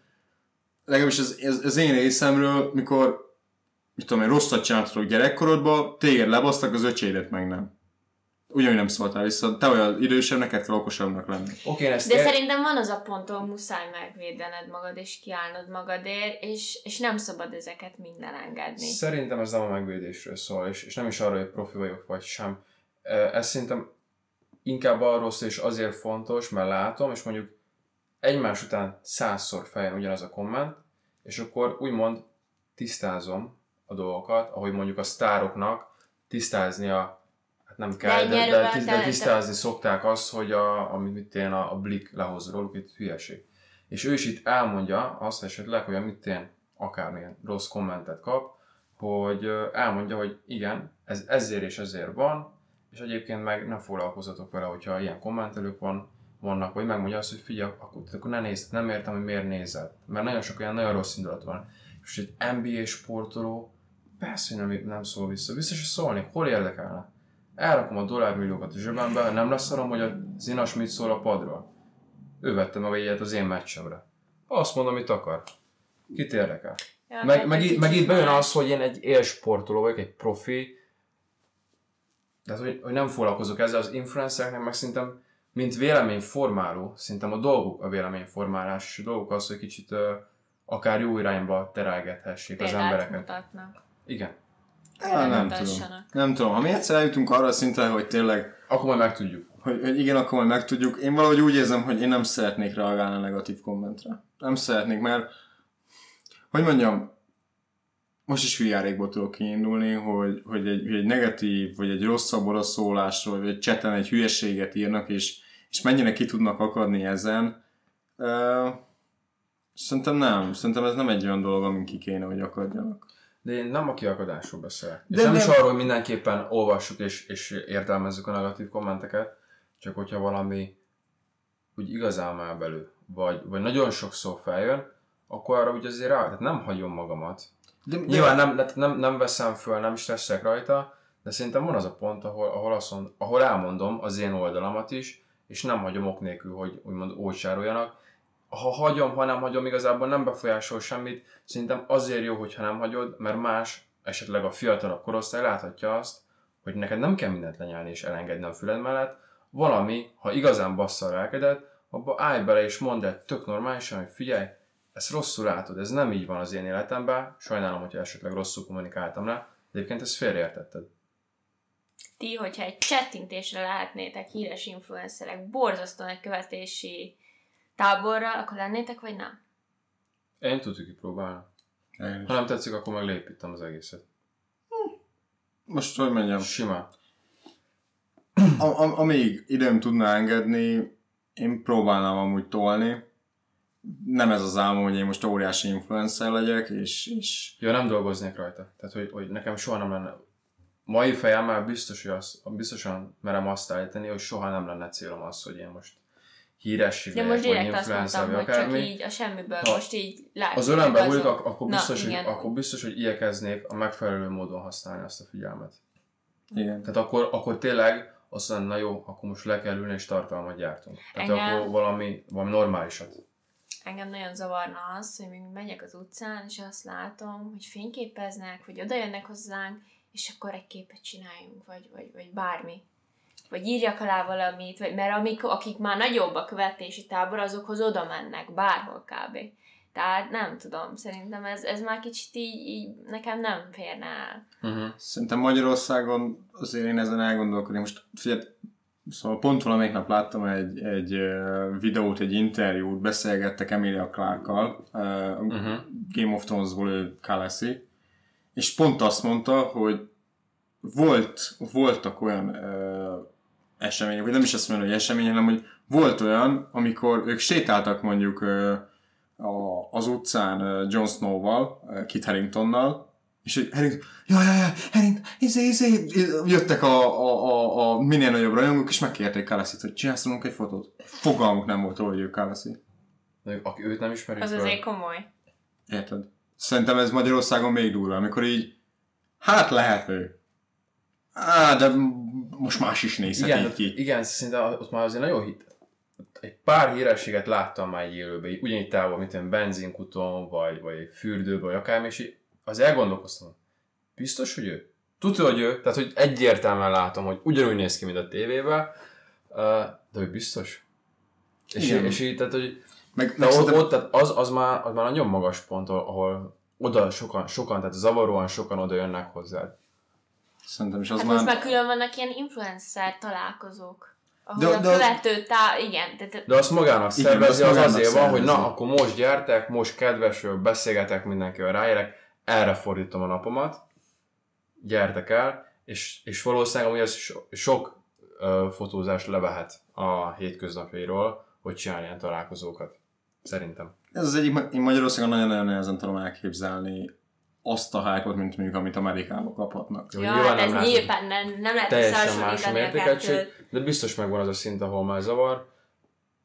legalábbis az, az, az én részemről, mikor mit tudom én, rosszat csináltatok gyerekkorodban, téged lebasztak, az öcsédet meg nem. Ugyanúgy nem szóltál vissza, te olyan idősebb, neked kell okosabbnak lenni. Okay, de ér... szerintem van az a pont, ahol muszáj megvédened magad, és kiállnod magadért, és, és nem szabad ezeket minden engedni. Szerintem ez nem a megvédésről szól, és, és nem is arról, hogy profi vagyok, vagy sem. Ez szerintem inkább arról szól, és azért fontos, mert látom, és mondjuk egymás után százszor feljön ugyanaz a komment, és akkor úgymond tisztázom a dolgokat, ahogy mondjuk a sztároknak tisztáznia, hát nem kell, de, de, tiszt, de tisztázni szokták azt, hogy a, amit én a, a blik lehoz róluk, itt hülyeség. És ő is itt elmondja azt esetleg, hogy amit én akármilyen rossz kommentet kap, hogy elmondja, hogy igen, ez ezért és ezért van, és egyébként meg nem foglalkozzatok vele, hogyha ilyen kommentelők van, vannak, vagy megmondja azt, hogy figyelj, akkor, akkor ne nézd, nem értem, hogy miért nézed. Mert nagyon sok olyan nagyon rossz indulat van. És egy en bé á sportoló persze, hogy nem, nem szól vissza. Vissza se szólnék, hol érdekelne? Elrakom a dollármilliókat a zsebembe, nem lesz arra, hogy az inas mit szól a padról. Ő vette meg egyet az én meccsemre. Azt mondom, amit akar. Kit érdekel? Ja, meg, meg, í- meg itt bejön az, hogy én egy élsportoló vagyok, egy profi. Tehát, hogy, hogy nem foglalkozok ezzel az influencereknek, meg szerintem, mint véleményformáló, szerintem a dolguk a véleményformálás, és a dolguk az, hogy kicsit akár jó irányba terelgethessék az embereket. Mutatnak. Igen. Á, nem tudom. Nem tudom. Ha mi egyszer eljutunk arra szinten, hogy tényleg... Akkor majd megtudjuk. Hogy, hogy igen, akkor majd megtudjuk. Én valahogy úgy érzem, hogy én nem szeretnék reagálni a negatív kommentre. Nem szeretnék, mert... Hogy mondjam... Most is hülyeségekből tudok kiindulni, hogy, hogy, egy, hogy egy negatív, vagy egy rosszabb odaszólásról, vagy egy cseten egy hülyeséget írnak, és, és mennyire ki tudnak akadni ezen. Uh, Szerintem nem. Szerintem ez nem egy olyan dolog, amin ki kéne, hogy akadjanak. De én nem a kiakadásról beszélek. De és nem de... is arról, hogy mindenképpen olvassuk és, és értelmezzük a negatív kommenteket, csak hogyha valami úgy igazán már belül, vagy, vagy nagyon sokszor feljön, akkor arra úgy azért rá, tehát nem hagyom magamat. De, de... Nyilván nem, nem, nem veszem föl, nem stresszek rajta, de szerintem van az a pont, ahol, ahol, azt mond, ahol elmondom az én oldalamat is, és nem hagyom ok nélkül, hogy úgymond ócsároljanak. Ha hagyom, ha nem hagyom, igazából nem befolyásol semmit. Szerintem azért jó, hogyha nem hagyod, mert más, esetleg a fiatalabb korosztály láthatja azt, hogy neked nem kell mindent lenyelni és elengedni a füled mellett. Valami, ha igazán basszal rákedet, abba állj bele és mondd el tök normálisan, hogy figyelj, ezt rosszul látod, ez nem így van az én életemben, sajnálom, hogyha esetleg rosszul kommunikáltam rá, de egyébként ezt félreértetted. Ti, hogyha egy csettintésre látnétek híres influencerek borzasztóan egy követési táborra, akkor lennétek, vagy nem? Én tudtuk kipróbálni. Ha nem tetszik, akkor meg leépítem az egészet. Hm. Most, hogy mondjam, simán. Am- am- amíg időm tudná engedni, én próbálnám amúgy tolni. Nem ez az álmom, hogy én most óriási influencer legyek, és... és... Jó, nem dolgoznék rajta. Tehát, hogy, hogy nekem soha nem lenne... Mai fejemmel biztos, hogy azt, biztosan merem azt állítani, hogy soha nem lenne célom az, hogy én most híres üveg, vagy influencer, vagy akármi. De most direkt azt mondtam, hogy csak így a semmiből ha most így látjuk. Az ölembe múlik, akkor, akkor biztos, hogy igyekeznék a megfelelő módon használni azt a figyelmet. Igen. Tehát akkor, akkor tényleg azt mondom, na jó, akkor most le kell ülni és tartalmat gyártunk. Tehát engem, akkor valami, valami normálisat. Engem nagyon zavarna az, hogy még megyek az utcán, és azt látom, hogy fényképeznek, vagy oda jönnek hozzánk, és akkor egy képet csináljunk, vagy, vagy, vagy bármi. Vagy írjak alá valamit, vagy, mert amik, akik már nagyobb a követési tábor, azokhoz oda mennek, bárhol kb. Tehát nem tudom, szerintem ez, ez már kicsit így, így nekem nem férne el. Uh-huh. Szerintem Magyarországon azért én ezen elgondolkodom. Most figyelj, szóval pont valamelyik nap láttam egy, egy videót, egy interjút, beszélgettek Emilia Clarke-kal, uh-huh. Game of Thrones-ból ő Kálaszit, és pont azt mondta, hogy volt, voltak olyan események, vagy nem is azt mondom, hogy esemény, hanem hogy volt olyan, amikor ők sétáltak mondjuk ö, a, az utcán John Snow-val, Kit Haringtonnal, és hogy Harington, jaj, jaj, jaj, Harington, izé, izé, jöttek a, a, a, a minél nagyobb rajongók, és megkérték Kálaszit, hogy csinálsz rólunk egy fotót. Fogalmuk nem volt róla, hogy ő Kálaszit. Aki őt nem ismeri. Az azért komoly. Érted? Szerintem ez Magyarországon még durva, amikor így, hát lehet ő. Á, de most más is nézhet így. Igen, szinte ott már azért nagyon hit. Egy pár hírességet láttam már egy élőben, ugyanígy távol, mint egy benzinkutón, vagy, vagy fürdőben, vagy akármi, és az elgondolkoztam. Biztos, hogy ő? Tudod, hogy ő? Tehát, hogy egyértelműen látom, hogy ugyanúgy néz ki, mint a tévében, de ő biztos. És, és így, tehát, hogy meg, meg ott, ott, tehát az, az, már, az már nagyon magas pont, ahol oda sokan, sokan, tehát zavaróan sokan oda jönnek hozzá. Szerintem is az hát már... most már külön vannak ilyen influencer találkozók, ahol de, a de követő az... tá... igen. De, de... de azt magának szervezi, igen, az magának azért szervezi. Van, hogy na, akkor most gyertek, most kedvesről beszélgetek mindenkivel, ráérek, erre fordítom a napomat, gyertek el, és, és valószínűleg amúgy ez so, sok uh, fotózást levehet a hétköznapjairól, hogy csinálj ilyen találkozókat. Szerintem. Ez az egyik, én Magyarországon nagyon-nagyon nehezen tudom elképzelni azt a hype-ot, mint mondjuk, amit Amerikában kaphatnak. Ja, hát ez nyilván nem, nem lehet összehasonlítani a kettőt. De biztos megvan az a szint, ahol már zavar.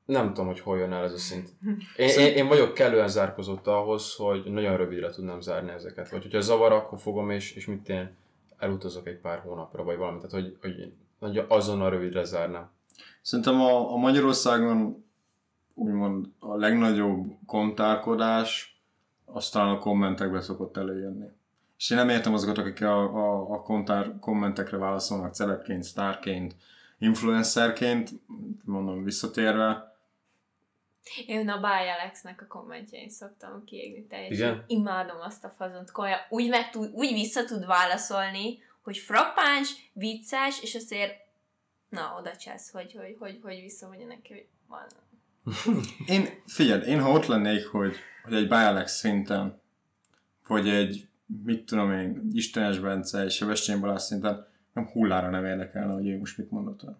Nem tudom, hogy hol jön el ez a szint. Én, én, én vagyok kellően zárkozott ahhoz, hogy nagyon rövidre tudnám zárni ezeket. Vagy hogyha zavar, akkor fogom, és, és mit én elutazok egy pár hónapra, vagy valamit. Tehát, hogy, hogy nagyon azonnal rövidre zárnám. Szerintem a, a Magyarországon úgymond a legnagyobb kontárkodás aztán a kommentekbe szokott előjönni. És én nem értem azokat, akik a, a, a kontár kommentekre válaszolnak celebként, sztárként, influencerként, mondom visszatérve. Én a Báj Alexnek a kommentjein szoktam kiégni teljesen. Imádom azt a fazont, komolyan úgy, meg tud, úgy vissza tud válaszolni, hogy frappáns, vicces, és azért na, oda csász, hogy, hogy, hogy, hogy visszamondja neki, hogy van. Én, figyeld, én ha ott lennék, hogy, hogy egy Bialex szinten, vagy egy, mit tudom én, Istenes Bence, egy Sebestyén Balázs szinten, nem hullára nem érdekelne, hogy ő most mit mondott el.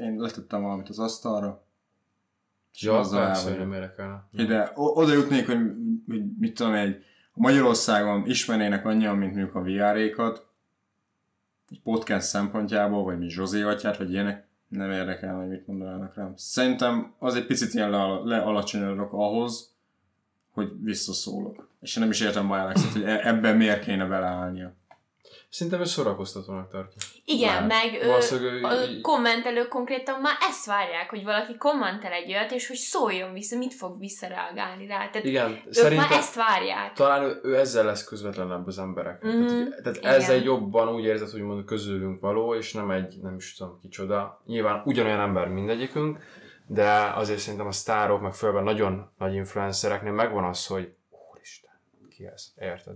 Én letettem valamit az asztalra, és ja, azzal elvagyom. De oda jutnék, hogy, hogy mit tudom én, Magyarországon ismernének annyian, mint mondjuk a vé er-ékat, egy podcast szempontjából, vagy mi Zsozé atyát, vagy ilyenek, nem érdekel, hogy mit mondanának rám. Szerintem az egy picit ilyen lealacsonyodok ahhoz, hogy visszaszólok. És én nem is értem Bajlexet, hogy ebben miért kéne beleállnia. Szerintem ő szórakoztatónak tartja. Igen, már. Meg ő, ő, a kommentelők konkrétan már ezt várják, hogy valaki kommentel egy olyat, és hogy szóljon vissza, mit fog visszareagálni rá. Tehát igen, ők már ezt várják. Talán ő, ő ezzel lesz közvetlenebb az emberek. Mm-hmm. Tehát, tehát ezzel jobban úgy érzed, hogy mondjuk közülünk való, és nem egy, nem is tudom kicsoda. Nyilván ugyanolyan ember mindegyikünk, de azért szerintem a sztárok, meg főleg nagyon nagy influencereknél megvan az, hogy úristen, ki ez? Érted?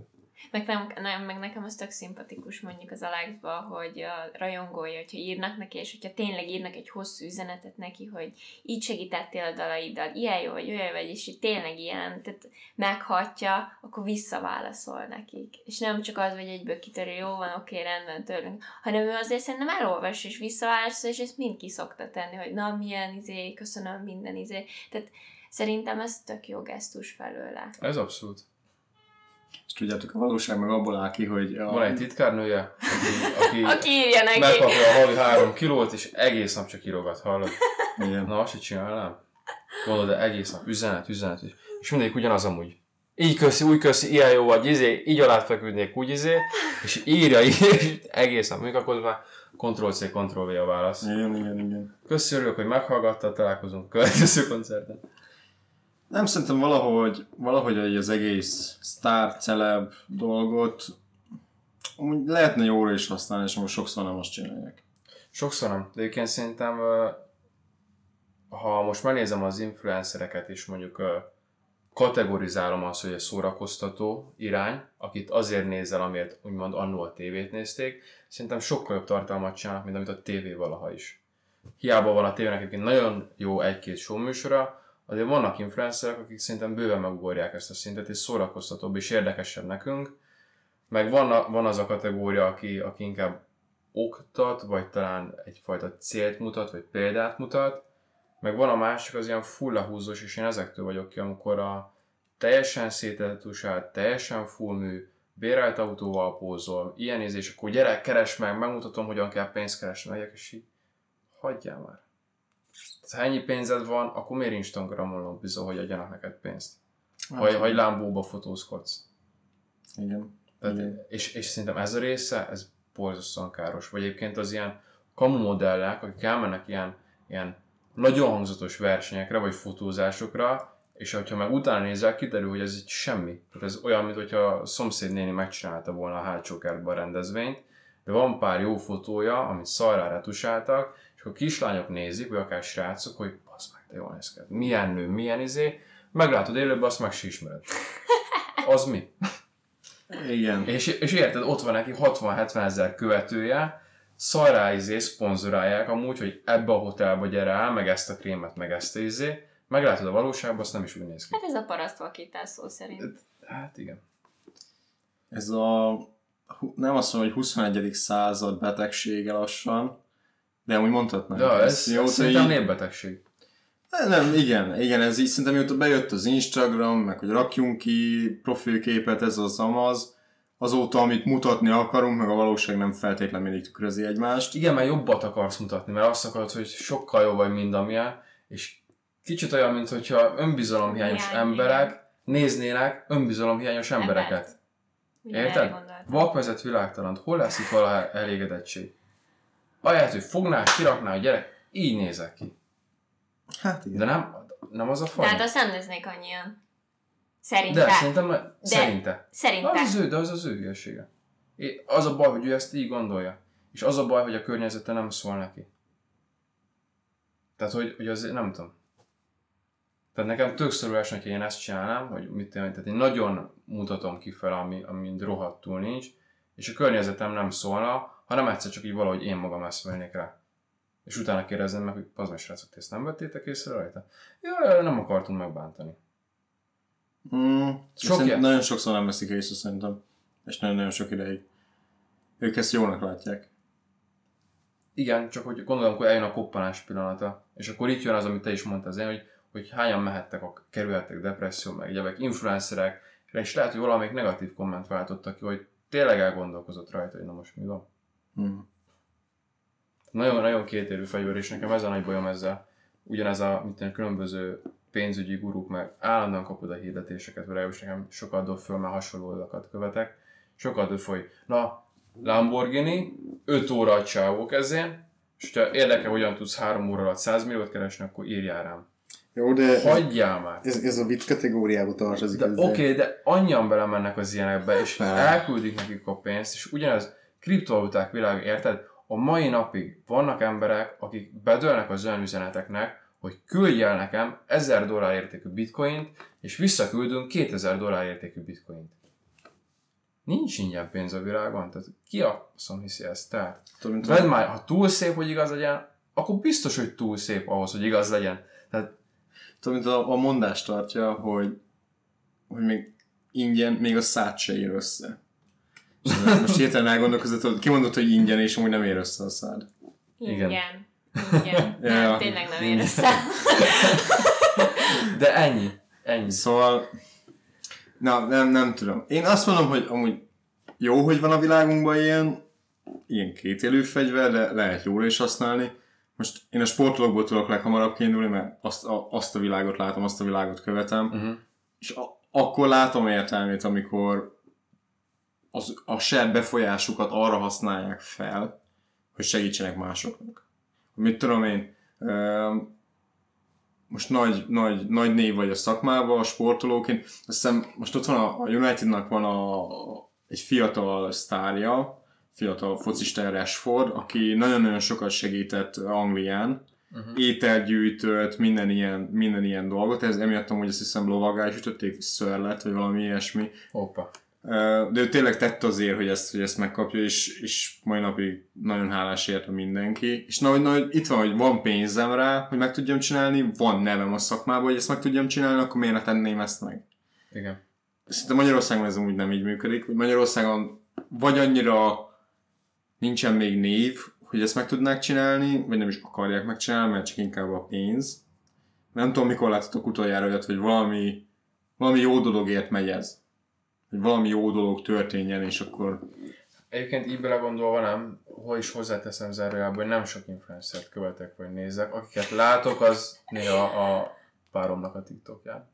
Meg, nem, nem, meg nekem az tök szimpatikus mondjuk az Alexba, hogy a rajongója, hogyha írnak neki, és hogyha tényleg írnak egy hosszú üzenetet neki, hogy így segítettél a dalaiddal, ilyen jó vagy, olyan vagy, és így tényleg ilyen, tehát meghatja, akkor visszaválaszol nekik. És nem csak az, hogy egyből kitörő, jó van, oké, rendben, tőlünk, hanem ő azért szerintem elolvas, és visszaválaszol, és ezt mind ki szokta tenni, hogy na, milyen izé, köszönöm minden izé. Tehát szerintem ez tök jó gesztus felőle. Ez abszolút. És tudjátok, a valóság meg abból áll ki, hogy... A... Van egy titkárnője, aki, aki, aki megkapja a havi három kilót, és egész nap csak írogat, hallod? Igen. Na, azt se csinálnám. Mondod, de egész nap üzenet, üzenet, és mindig ugyanaz amúgy. Így köszi, úgy köszi, ilyen jó vagy, izé, így alá feküdnék, úgy izé, és írja, és egész nap, mondjuk akkor már kontroll cé, kontroll vé a válasz. Igen, igen, igen. Köszi, örülök, hogy meghallgattad, találkozunk a következő koncerten. Nem, szerintem valahogy, valahogy az egész sztár, celeb dolgot úgy lehetne jóra is használni, és most sokszor nem azt csinálják. Sokszor nem. De egyébként szerintem, ha most megnézem az influencereket, és mondjuk kategorizálom azt, hogy egy szórakoztató irány, akit azért nézel, amiért úgymond annó a tévét nézték, szerintem sokkal jobb tartalmat csinálnak, mint amit a tévé valaha is. Hiába van a tévének egyébként nagyon jó egy-két show műsora, azért vannak influencerek, akik szerintem bőven megugorják ezt a szintet, és szórakoztatóbb és érdekesebb nekünk. Meg van, a, van az a kategória, aki, aki inkább oktat, vagy talán egyfajta célt mutat, vagy példát mutat. Meg van a másik, az ilyen full húzós, és én ezektől vagyok ki, amikor a teljesen szétetetúsált, teljesen full mű, bérelt autóval pózol, ilyen nézés, akkor gyere, keresd meg, megmutatom, hogyan kell pénzt keresni, megyek, és így hagyjál már. Ha ennyi pénzed van, akkor miért Instagramon bizony, hogy adjanak neked pénzt? Vagy hát, lámbóba fotózkodsz. Igen. Tehát, igen. És, és szerintem ez a része, ez borzasztóan káros. Vagy egyébként az ilyen kamu modellek, akik elmennek ilyen, ilyen nagyon hangzatos versenyekre, vagy fotózásokra, és ha meg utána nézel, kiderül, hogy ez itt semmi. Tehát ez olyan, mintha a szomszéd néni megcsinálta volna a hátsó kertben a rendezvényt, de van pár jó fotója, amit szarrá retusáltak, és akkor kislányok nézik, vagy akár srácok, hogy basz meg, te jól néz ki. Milyen nő, milyen izé, meglátod élőben, azt meg se ismered. Az mi? Igen. És, és érted, ott van neki hatvan-hetven ezer követője, szarrá izé szponzorálják amúgy, hogy ebbe a hotelba gyere el, meg ezt a krémet, meg ezt a izé, meglátod a valóságban, azt nem is úgy néz ki. Hát ez a parasztvakítás szó szerint. Hát igen. Ez a, nem azt mondom, hogy huszonegyedik század betegsége lassan, de úgy mondhatnánk. De ez, ez szerintem így... népbetegség. Nem, igen, igen, ez így szerintem mióta bejött az Instagram, meg hogy rakjunk ki profilképet, ez az amaz, azóta, amit mutatni akarunk, meg a valóság nem feltétlenül mindig tükrözi egymást. Igen, mert jobbat akarsz mutatni, mert azt akarod, hogy sokkal jobb vagy mind amilyen, és kicsit olyan, mintha önbizalomhiányos emberek néznének önbizalomhiányos embereket. Érted? Vakvezet világtalant, hol lesz itt valaha elégedettség? Ahelyett, hogy fognál, kiraknál a gyerek, így nézek ki. Hát igen. De nem, nem az a faj. De hát azt nem néznék annyian. Szerintem. De szerintem. De, szerinte. Szerintem. Az az ő, de az az ő hülyesége. Az a baj, hogy ő ezt így gondolja. És az a baj, hogy a környezete nem szól neki. Tehát, hogy, hogy azért nem tudom. Tehát nekem tök szorulás, hogyha én ezt csinálnám, hogy mit tudom, tehát én nagyon mutatom ki fel, ami, ami rohadtul nincs, és a környezetem nem szólna, hanem egyszer csak így valahogy én magam eszmélnék rá. És utána kérdezném meg, hogy az meg srácok, ezt nem vettétek észre rajta? Jaj, nem akartunk megbántani. Mm, sok nagyon sokszor nem veszik észre szerintem. És nagyon-nagyon sok ideig. Ők ezt jónak látják. Igen, csak hogy gondolom, hogy eljön a koppanás pillanata. És akkor itt jön az, amit te is mondtál, hogy, hogy hányan mehettek, a, kerülhettek depresszió, meg gyerek, influencerek, és lehet, hogy valamelyik negatív komment váltottak ki, hogy tényleg elgondolkozott rajta, hogy na most mi van. Hmm. Nagyon-nagyon kétérű fegyver, és nekem ez a nagy bajom ezzel. Ugyanez a mint különböző pénzügyi guruk, meg állandóan kapod a hirdetéseket vele, és nekem sokat dob föl, mert hasonló oldalakat követek. Sokat dob föl, hogy na, Lamborghini, öt óra a csávó kezén, és ha érdekel, hogyan tudsz három óra alatt száz milliót keresni, akkor írjál rám. Jó, de hagyjál már! Ez, ez a vicc kategóriába tartozik. Oké, okay, de annyian belemennek az ilyenekbe, és elküldik nekik a pénzt, és ugyanez kriptovaluták világ, érted? A mai napig vannak emberek, akik bedőlnek az olyan üzeneteknek, hogy küldj el nekem ezer dollár értékű bitcoint, és visszaküldünk kétezer dollár értékű bitcoint. Nincs ingyen pénz a világon, tehát ki a szom hiszi ezt? Tehát vedd már, ha túl szép, hogy igaz legyen, akkor biztos, hogy túl szép ahhoz, hogy igaz legyen. Tehát... Tudom, mint a, a mondást tartja, hogy, hogy még ingyen, még a szád se ér össze. Most hirtelen elgondolkozod, kimondod, hogy ingyen, és amúgy nem ér össze a szád. Igen. Igen. Igen. Nem, ja. Tényleg nem ér össze. De ennyi. Ennyi. Szóval... Na, nem, nem tudom. Én azt mondom, hogy amúgy jó, hogy van a világunkban ilyen, ilyen kétélű fegyver, de lehet jól is használni. most én a sportolókból tudok leghamarabb kiindulni, mert azt a, azt a világot látom, azt a világot követem, uh-huh. és a, akkor látom értelmét, amikor az, a saját befolyásukat arra használják fel, hogy segítsenek másoknak. Mit tudom én, most nagy, nagy, nagy név vagy a szakmában, a sportolóként, azt hiszem most ott van a, a Unitednak van a, a, egy fiatal sztárja, fiatal focista Rashford, aki nagyon-nagyon sokat segített Anglián, uh-huh. ételgyűjtött, minden ilyen, minden ilyen dolgot, ez emiatt amúgy azt hiszem lovaggá is ütötték, szörlet, vagy valami ilyesmi. Opa. De ő tényleg tett azért, hogy ezt, hogy ezt megkapja, és, és mai napig nagyon hálás érte mindenki. És na, hogy, na, hogy itt van, hogy van pénzem rá, hogy meg tudjam csinálni, van nevem a szakmában, hogy ezt meg tudjam csinálni, akkor miért ne tenném ezt meg? Igen. Szerintem Magyarországon ez amúgy nem így működik, hogy Magyarországon vagy annyira nincsen még név, hogy ezt meg tudnák csinálni, vagy nem is akarják megcsinálni, mert csak inkább a pénz. Nem tudom, mikor láttatok utoljára olyat, hogy valami, valami jó dologért megy ez. Hogy valami jó dolog történjen, és akkor... Egyébként így belegondolva nem, hol is hozzáteszem zárójában, hogy nem sok influencert követek, vagy nézek. Akiket látok, az néha a páromnak a TikTokján.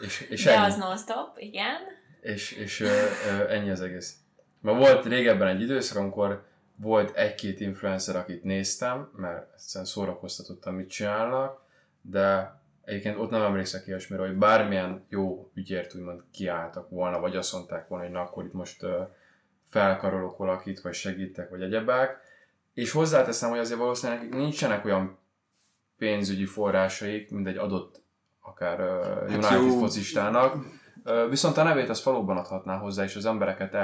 És, és de ennyi. Az non-stop, igen. És, és ö, ö, ennyi az egész. Mert volt régebben egy időszak, amikor volt egy-két influencer, akit néztem, mert egyszerűen szórakoztatottam, mit csinálnak, de... Egyébként ott nem emlékszek ilyesmire, hogy bármilyen jó ügyért úgymond kiálltak volna, vagy azt mondták volna, hogy na akkor itt most felkarolok valakit, vagy segítek, vagy egyebek. És hozzáteszem, hogy azért valószínűleg nincsenek olyan pénzügyi forrásaik, mint egy adott akár uh, United focistának. Uh, viszont a nevét az valóban adhatná hozzá, és az embereket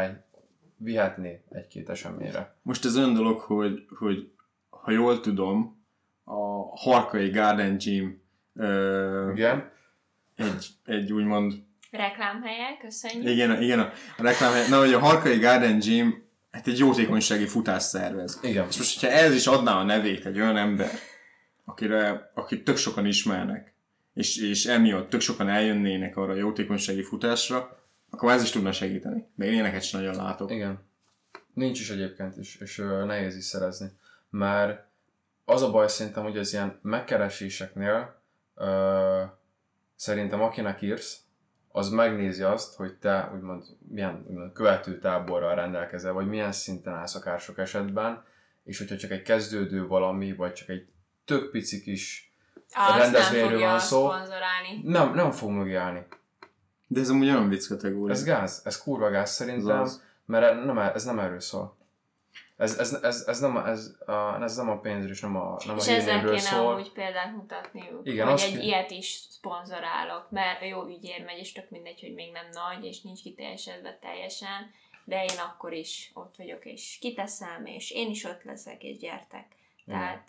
elvihetné egy-két eseményre. Most ez olyan dolog, hogy, hogy ha jól tudom, a Harkai Garden Gym Ö, igen. Egy, egy úgymond... Reklámhelye, köszönjük. Igen, igen a reklámhelye. Na, hogy a Harkai Garden Gym hát egy jótékonysági futás szervez. Igen. És most, hogyha ez is adná a nevét egy olyan ember, akire, akit tök sokan ismernek, és, és emiatt tök sokan eljönnének arra a jótékonysági futásra, akkor ez is tudna segíteni. De én ilyeneket sem nagyon látok. Igen. Nincs is egyébként is, és uh, nehéz is szerezni. Mert az a baj szerintem, hogy az ilyen megkereséseknél Uh, szerintem akinek írsz, az megnézi azt, hogy te úgymond milyen úgymond követő táborral rendelkezel, vagy milyen szinten állsz akár sok esetben, és hogyha csak egy kezdődő valami, vagy csak egy tök pici kis rendezvényről van szó, nem, nem fog megállni. De ez amúgy olyan vicc kategória. Ez gáz, ez kurva gáz szerintem, az. Mert nem, ez nem erről szól. Ez, ez, ez, ez, nem, ez, a, ez nem a pénzről, és nem a, nem a hírnémről szól. És ezzel kéne úgy példát mutatniuk, igen, hogy egy kéne... ilyet is szponzorálok, mert jó ügyért megy, és tök mindegy, hogy még nem nagy, és nincs kiteljesedve teljesen, de én akkor is ott vagyok, és kiteszem, és én is ott leszek, és gyertek. Tehát...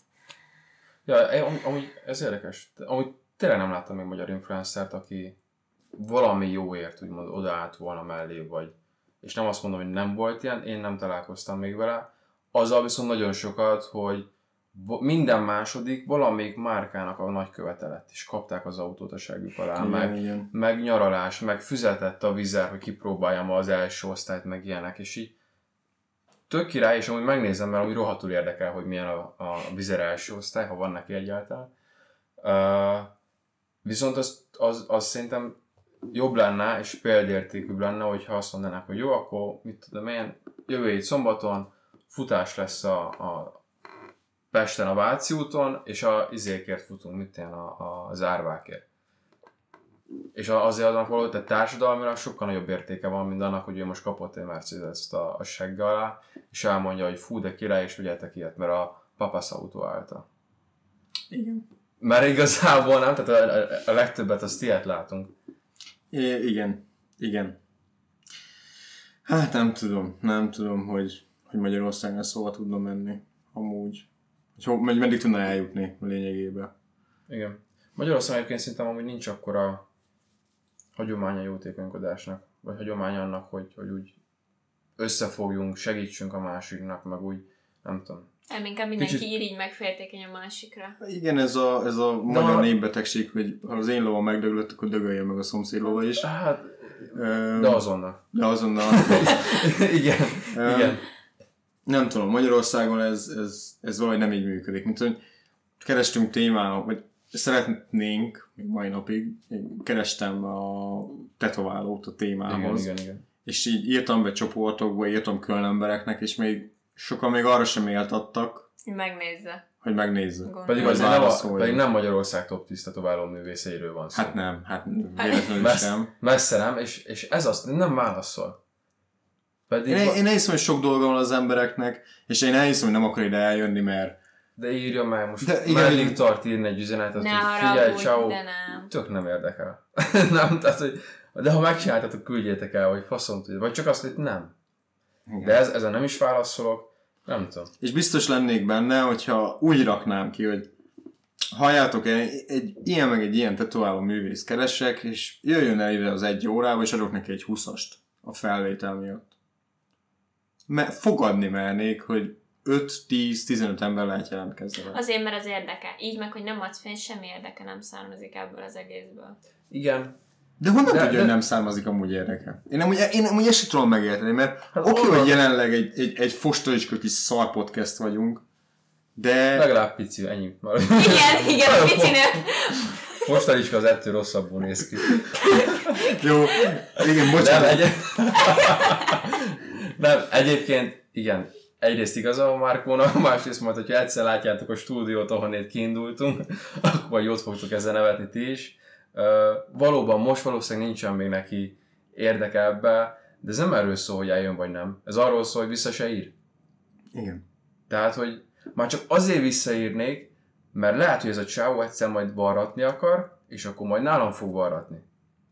Ja, am, amúgy ez érdekes. Amúgy tényleg nem láttam még magyar influencert, aki valami jóért úgymond odaállt volna mellé, vagy... És nem azt mondom, hogy nem volt ilyen, én nem találkoztam még vele. Azzal viszont nagyon sokat, hogy minden második valamelyik márkának a nagykövete lett, és kapták az autót a segük alá, igen, meg, igen. meg nyaralás, meg füzetett a vizer, hogy kipróbáljam az első osztályt, meg ilyenek, és így tök király, és amúgy megnézem, mert amúgy rohadtul érdekel, hogy milyen a, a vizer első osztály, ha van neki egyáltalán. Uh, viszont az, az, az szerintem jobb lenne, és példaértékűbb lenne, hogyha azt mondanák, hogy jó, akkor mit tudom én, jövő hét szombaton futás lesz a, a Pesten a Váci úton, és a izékért futunk, mit ilyen, a, a zárvákért. És azért annak való, tehát társadalmilag sokkal nagyobb értéke van, mint annak, hogy ő most kapott egy Mercedes-t a, a segge alá, és elmondja, hogy fú, de király, és vegyetek ilyet, mert a papasz autó állta. Igen. Mert igazából nem, tehát a, a, a legtöbbet azt ilyet látunk. É, igen, igen. Hát nem tudom, nem tudom, hogy, hogy Magyarországon szóval tudna menni, amúgy. Hogy meddig tudna eljutni lényegében. Igen. Magyarországon egyébként szerintem amúgy nincs akkora hagyománya jótékonykodásnak, vagy hagyománya annak, hogy, hogy úgy összefogjunk, segítsünk a másiknak, meg úgy, nem tudom. Nem, inkább mindenki Kicsit... irigy megféltékeny a másikra. Igen, ez a, ez a magyar a... népbetegség, hogy ha az én lovam megdöglött, akkor dögölje meg a szomszéd lova is. Hát, um, de azonnal. De azonnal. igen, um, igen. Nem tudom, Magyarországon ez, ez, ez valahogy nem így működik. Mint, hogy kerestünk témát, vagy szeretnénk, még mai napig, kerestem a tetoválót a témához. Igen, igen, igen. És így írtam be csoportokba, írtam különömbereknek, és még sokan még arra sem éltattak. Megnézze. Hogy megnézzük. Pedig, az nem, a, pedig nem Magyarország top tíz tetováló művészeiről van szó. Hát nem, hát véletlenül Messz, sem. Messze nem, és, és ez azt nem válaszol. Pedig én, a... én elhiszem, hogy sok dolga van az embereknek, és én elhiszem, hogy nem akar ide eljönni, mert... De írja már most, de mellénk tart írni egy üzenetet, ne hogy figyelj, csáó, tök nem érdekel. Nem, tehát, hogy, de ha megcsináltatok, küldjétek el, hogy faszom tudja, vagy csak azt, hogy nem. Igen. De ez, ezen nem is válaszolok. Nem tudom. És biztos lennék benne, hogyha úgy raknám ki, hogy halljátok el, egy, egy ilyen meg egy ilyen tetováló művész keresek, és jöjjön el ide az egy órába, és adok neki egy huszast a felvétel miatt. Mert fogadni mernék, hogy öt tíz tizenöt ember lehet jelentkezni. Azért, mert az érdekel. Így meg, hogy nem adsz fény, semmi érdeke nem származik ebből az egészből. Igen. De honnan de, tudja, de... hogy nem származik amúgy érdeke? Én amúgy, én amúgy ezt sem tudom megérteni, mert hát oké, okay, hogy jelenleg egy, egy, egy fosztoricska kis szar podcast vagyunk, de... Legalább pici, ennyi. Igen, igen, a picinek. Fosztoricska az ettől rosszabbul néz ki. Jó, igen, bocsánat. Nem, egy... nem, egyébként, igen, egyrészt igaza a Márkónak, másrészt majd, hogyha egyszer látjátok a stúdiót, ahonnét kiindultunk, akkor jót fogtok ezzel nevetni ti is. Uh, valóban most valószínűleg nincsen még neki érdeke ebbe, de ez nem erről szól, hogy eljön vagy nem. Ez arról szól, hogy vissza se ír. Igen. Tehát, hogy már csak azért visszaírnék, mert lehet, hogy ez a csávó egyszer majd varratni akar, és akkor majd nálam fog varratni.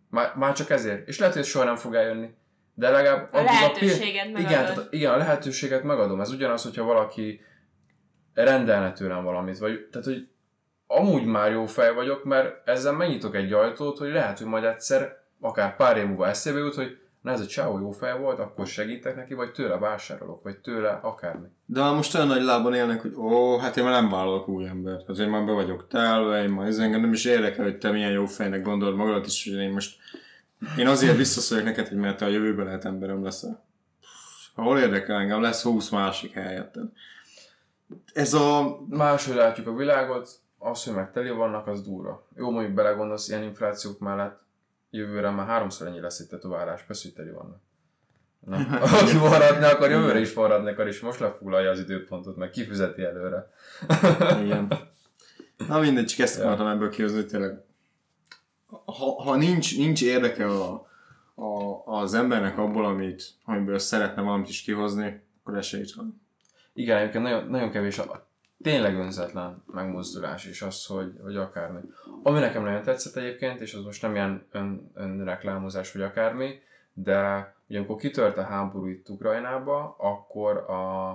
Már, már csak ezért. És lehet, hogy soha nem fog eljönni. De legalább... A lehetőséget a pil... igen, tehát, igen, a lehetőséget megadom. Ez ugyanaz, hogyha valaki rendelne tőlem valamit. Vagy, tehát, hogy amúgy már jó fej vagyok, mert ezzel megnyitok egy ajtót, hogy lehet, hogy majd egyszer, akár pár év múlva eszébe jut, hogy na ez a csávó jó fej volt, akkor segítek neki, vagy tőle vásárolok, vagy tőle akármi. De most olyan nagy lábon élnek, hogy ó, hát én már nem vállalok új embert, hát én már be vagyok telve, én már ez engem nem is érdekel, hogy te milyen jó fejnek gondolod magadat is, hogy én most én azért visszaszóljak neked, hogy mert te a jövőben lehet emberem leszel. Ha hol érdekel engem, lesz húsz másik helyetted. Ez a... Máshogy látjuk a világot. Az, hogy meg teli vannak, az durva. Jó, mondjuk belegondolsz, ilyen inflációk mellett jövőre már háromszor ennyi lesz itt a továrás, persze, hogy teli vannak. Na, aki forradni akar, jövőre is forradni akar, és most lefoglalja az időpontot, meg kifizeti előre. Igen. Na mindegy, csak ezt akartam ebből kihozni, hogy tényleg ha, ha nincs, nincs érdeke a, a, az embernek abból, amit, amiből szeretne valamit is kihozni, akkor esélyt van. Igen, egyébként nagyon, nagyon kevés alatt. Tényleg önzetlen megmozdulás, és az, hogy, hogy akármi. Ami nekem nagyon tetszett egyébként, és az most nem ilyen ön, önreklámozás, vagy akármi, de ugye amikor kitört a háború itt Ukrajnába, akkor a,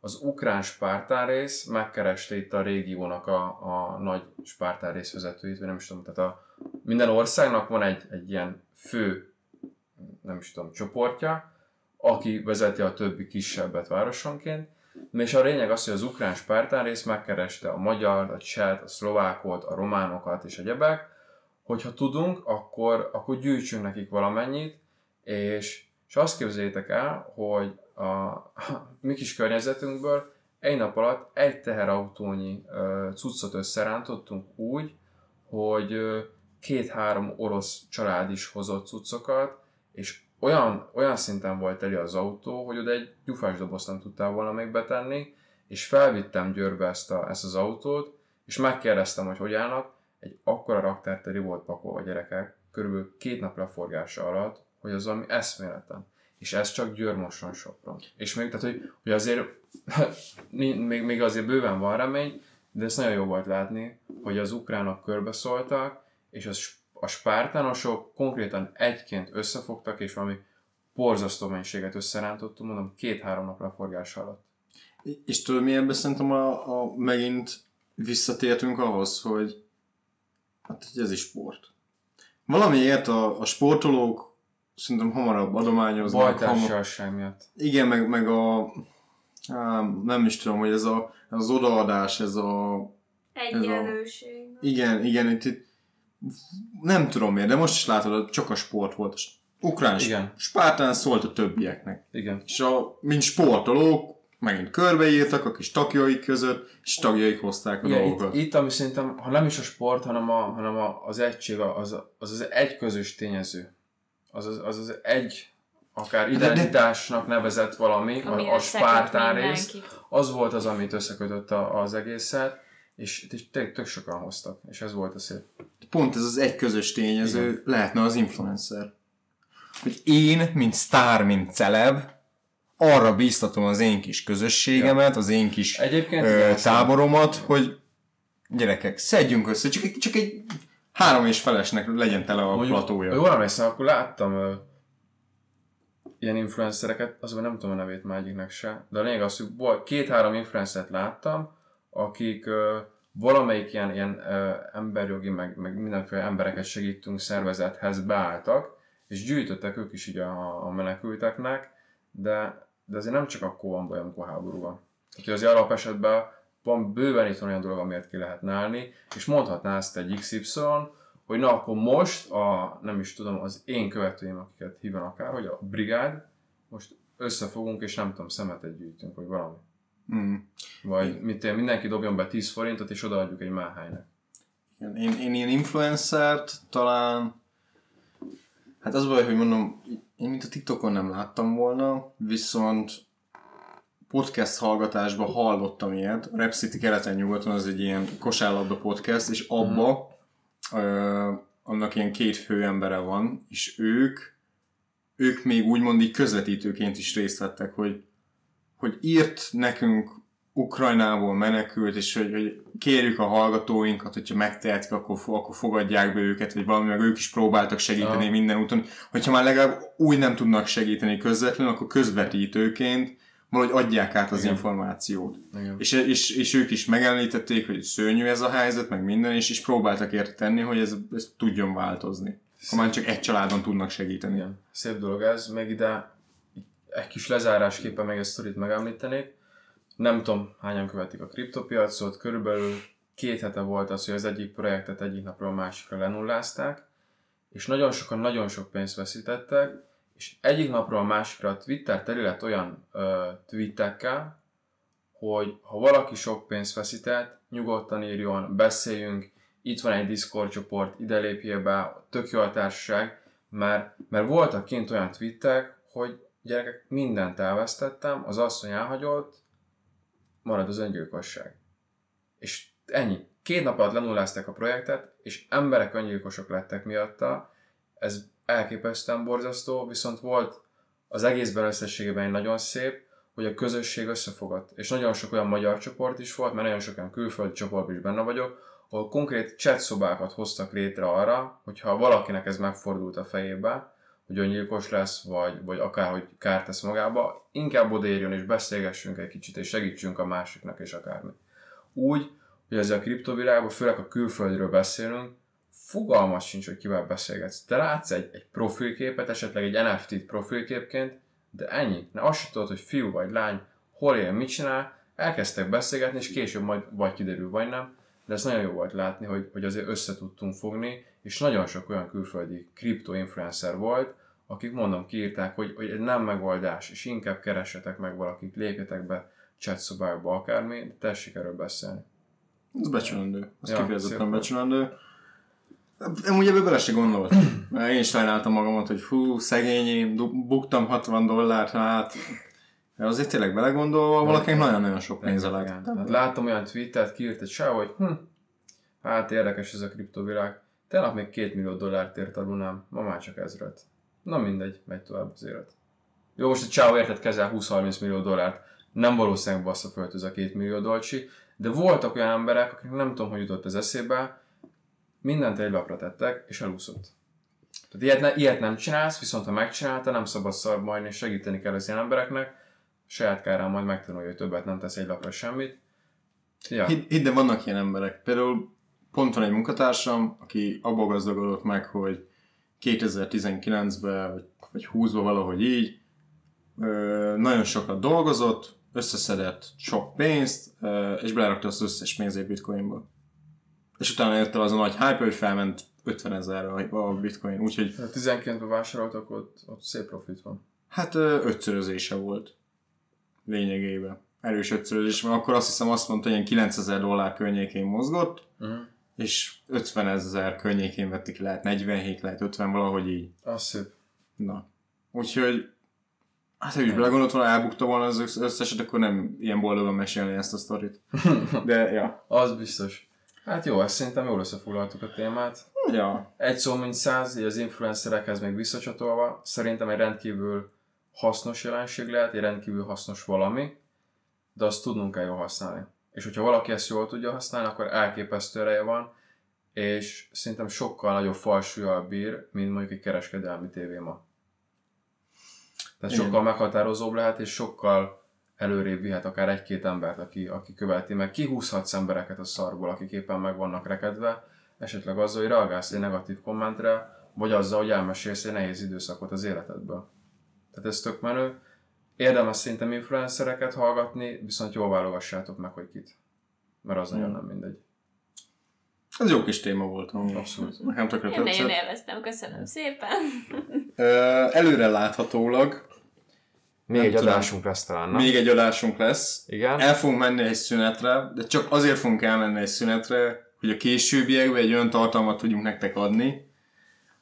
az ukrán spártánrész megkereste itt a régiónak a, a nagy spártánrész vezetőit, vagy nem is tudom, tehát a, minden országnak van egy, egy ilyen fő, nem is tudom, csoportja, aki vezeti a többi kisebbet városonként. És a lényeg az, hogy az ukrán spártánrész megkereste a magyar, a csehet, a szlovákot, a románokat és egyebek, hogyha tudunk, akkor, akkor gyűjtsünk nekik valamennyit, és, és azt képzeljétek el, hogy a, a mi kis környezetünkből egy nap alatt egy teherautónyi uh, cuccot összerántottunk úgy, hogy uh, két-három orosz család is hozott cuccokat, és Olyan, olyan szinten volt teli az autó, hogy oda egy gyufásdobozt nem tudtál volna még betenni, és felvittem Győrbe ezt, a, ezt az autót, és megkérdeztem, hogy hogy állnak. Egy akkora raktár teli volt pakolva a gyerekek, körülbelül két nap leforgása alatt, hogy az ami eszméletlen. És ez csak Győr-Moson-Sopron. És még, tehát, hogy, hogy azért, még, még azért bőven van remény, de ez nagyon jó volt látni, hogy az ukránok körbeszóltak, és az a spártánosok konkrétan egyként összefogtak, és valami borzasztó mennyiséget összerántottunk, mondom, két-három nap leforgás alatt. És tudod, mi ebben szerintem a, a, megint visszatértünk ahhoz, hogy hát ez is sport. Valamiért a, a sportolók szerintem hamarabb adományoznak. Bajtársaság hamar... miatt. Igen, meg, meg a... Á, nem is tudom, hogy ez a, az odaadás, ez a... Egyenlőség. Ez a, igen, igen, itt, itt nem tudom miért, de most is látod, csak a sport volt. Ukrán spártán szólt a többieknek. Igen. És a, mint sportolók, megint körbeírtak a kis tagjaik között, és tagjaik hozták a ja, dolgokat. Itt, itt, ami szerintem, ha nem is a sport, hanem, a, hanem a, az egység, az, az az egy közös tényező. Az az, az, az egy, akár identitásnak nevezett valami, ami a, a Spártán rész, az volt az, amit összekötött a, az egészet, és tényleg tök sokan hoztak, és ez volt a szép. Pont ez az egy közös tényező, igen, lehetne az influencer. Hogy én, mint sztár, mint celeb, arra bíztatom az én kis közösségemet, az én kis ö, táboromat, hogy gyerekek, szedjünk össze, csak, csak egy három és felesnek legyen tele a mondjuk platója. Jól emlékszem, akkor láttam ö, ilyen influencereket, azonban nem tudom a nevét már egyiknek se, de a lényeg az, hogy két-három influencert láttam, akik ö, valamelyik ilyen, ilyen ö, emberjogi, meg, meg mindenféle embereket segítünk szervezethez beálltak, és gyűjtöttek ők is így a, a menekülteknek, de, de azért nem csak akkor van baj, amikor háború van. Tehát azért alap esetben van bőven itt olyan dolog, amiért ki lehetne állni, és mondhatná ezt egy iksz ipszilon, hogy na akkor most a, nem is tudom, az én követőim, akiket híven akár, hogy a brigád, most összefogunk, és nem tudom, szemetet gyűjtünk, vagy valami. Mm. Vagy mit én, mindenki dobjon be tíz forintot, és odaadjuk egy málhánynak. Én, én ilyen influencert talán... Hát az baj, hogy mondom, én mint a TikTokon nem láttam volna, viszont podcast hallgatásban hallottam ilyet. A Repcity keleten-nyugaton az egy ilyen kosárlabda podcast, és abba mm-hmm. ö, annak ilyen két fő embere van, és ők, ők még úgymond így közvetítőként is részt vettek, hogy, hogy írt nekünk Ukrajnából menekült, és hogy, hogy kérjük a hallgatóinkat, hogyha megtehetik, akkor, akkor fogadják be őket, vagy valami, meg ők is próbáltak segíteni ja. minden úton. Hogyha már legalább úgy nem tudnak segíteni közvetlenül, akkor közvetítőként valahogy adják át az igen. információt. Igen. És, és, és ők is megemlítették, hogy szörnyű ez a helyzet, meg minden, és, és próbáltak érte tenni, hogy ez, ez tudjon változni. Ha már csak egy családon tudnak segíteni. Igen. Szép dolog ez, meg ide egy kis lezárásképpen meg ezt a sztorit megemlítenék. Nem tudom, hányan követik a kriptopiacot, körülbelül két hete volt az, hogy az egyik projektet egyik napról a másikra lenullázták, és nagyon sokan nagyon sok pénzt veszítettek, és egyik napról a másikra a Twitter teli lett olyan ö, tweetekkel, hogy ha valaki sok pénzt veszített, nyugodtan írjon, beszéljünk, itt van egy Discord csoport, ide lépjél be, tök jó a társaság, mert, mert voltak kint olyan tweetek, hogy gyerekek, mindent elvesztettem, az asszony elhagyott, marad az öngyilkosság. És ennyi. Két nap alatt lenullázták a projektet, és emberek öngyilkosok lettek miatta. Ez elképesztően borzasztó, viszont volt az egészben összességében nagyon szép, hogy a közösség összefogott. És nagyon sok olyan magyar csoport is volt, mert nagyon sok olyan külföldi csoportban is benne vagyok, ahol konkrét chat szobákat hoztak létre arra, hogyha valakinek ez megfordult a fejébe, hogy öngyilkos lesz, vagy, vagy akárhogy kárt tesz magába, inkább odaérjön és beszélgessünk egy kicsit, és segítsünk a másiknak, és akármi. Úgy, hogy ezzel a kriptovilágban, főleg a külföldről beszélünk, fogalmas sincs, hogy kivel beszélgetsz. Te látsz egy, egy profilképet, esetleg egy en ef té-t profilképként, de ennyi. Ne azt sem tudod, hogy fiú vagy lány, hol él, mit csinál, elkezdtek beszélgetni, és később majd vagy kiderül, vagy nem. De ez nagyon jó volt látni, hogy, hogy azért össze tudtunk fogni, és nagyon sok olyan külföldi kriptoinfluencer volt, akik mondom kiírták, hogy, hogy ez nem megoldás, és inkább keressetek meg valakit, lépjetek be chatszobákba akármi, de tessék erről beszélni. Ez becsülendő, ez ja, kifejezetten becsülendő. Amúgy ebből bele se gondoltam. Én is sajnáltam magamat, hogy hú, szegény, buktam hatvan dollárt, hát... Azért tényleg belegondolva, valakinek nagyon-nagyon sok pénze lett. Láttam olyan tweetet, kiírt egy sáv, hogy hm, hát érdekes ez a kriptovilág. Tegnap még két millió dollárt ért a lunám, ma már csak ezret. Na mindegy, megy tovább az élet. Jó, most egy csávó érted kezel húsz-harminc millió dollárt. Nem valószínűleg bassza fölt ez a két millió dolcsi, de voltak olyan emberek, akik nem tudom, hogy jutott az eszébe, mindent egy lapra tettek, és elúszott. Tehát ilyet, ne, ilyet nem csinálsz, viszont ha megcsinálta, nem szabad szar bajni, és segíteni kell az ilyen embereknek. Saját kárán majd megtanulja, hogy többet nem tesz egy lapra semmit. Ja. Hidd, de vannak ilyen emberek. Például pont van egy munkatársam, aki abba gazdagodott meg, hogy kétezer-tizenkilencben, vagy húszban valahogy így, nagyon sokat dolgozott, összeszedett sok pénzt, és belerakta az összes pénzét bitcoinba. És utána jött el az a nagy hype, hogy felment ötvenezerre a bitcoin. Úgyhogy... tizenkilencben vásároltak, ott, ott szép profit van. Hát ötszörözése volt. Lényegében. erős ötszörözés, mert akkor azt hiszem azt mondta, hogy ilyen kilencezer dollár környékén mozgott, uh-huh. és ötvenezer környékén vették, lehet negyvenhét, lehet ötven, valahogy így. Az szép. Na. Úgyhogy, hát ő is belegondoltam, ha elbukta volna az összeset, akkor nem ilyen boldogan mesélni ezt a sztorit. De, ja. Az biztos. Hát jó, ezt szerintem jól összefoglaltuk a témát. Ja. Egy szó, mint száz, így az influencerekhez még visszacsatolva, szerintem egy rendkívül hasznos jelenség lehet, egy rendkívül hasznos valami, de azt tudnunk kell jól használni. És hogyha valaki ezt jól tudja használni, akkor elképesztő ereje van, és szerintem sokkal nagyobb falsúllyal bír, mint mondjuk egy kereskedelmi tévé ma. Tehát igen. Sokkal meghatározóbb lehet, és sokkal előrébb vihet akár egy-két embert, aki, aki követi, meg kihúzhatsz embereket a szarból, akik éppen meg vannak rekedve, esetleg azzal, hogy reagálsz egy negatív kommentre, vagy azzal, hogy elmesélsz egy nehéz időszakot az életedből. Tehát ez tök menő. Érdemes szerintem influencereket hallgatni, viszont jól válogassátok meg, hogy kit. Mert az hmm. nagyon nem mindegy. Ez jó kis téma volt. Abszolút. Nekem tökre tetszett. Én nagyon élveztem, köszönöm szépen. Előre láthatólag Még nem egy tudom. adásunk lesz talán, nem? Még egy adásunk lesz. Igen. El fogunk menni egy szünetre, de csak azért fogunk elmenni egy szünetre, hogy a későbbiekben egy olyan tartalmat tudjunk nektek adni,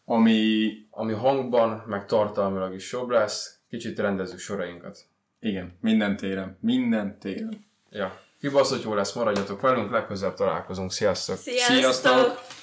ami... Ami hangban, meg tartalmilag is jobb lesz. Kicsit rendezzük sorainkat. Igen, minden téren. Minden téren. Ja. Kibasz, hogy jó lesz, maradjatok velünk, legközelebb találkozunk. Sziasztok! Sziasztok! Sziasztok.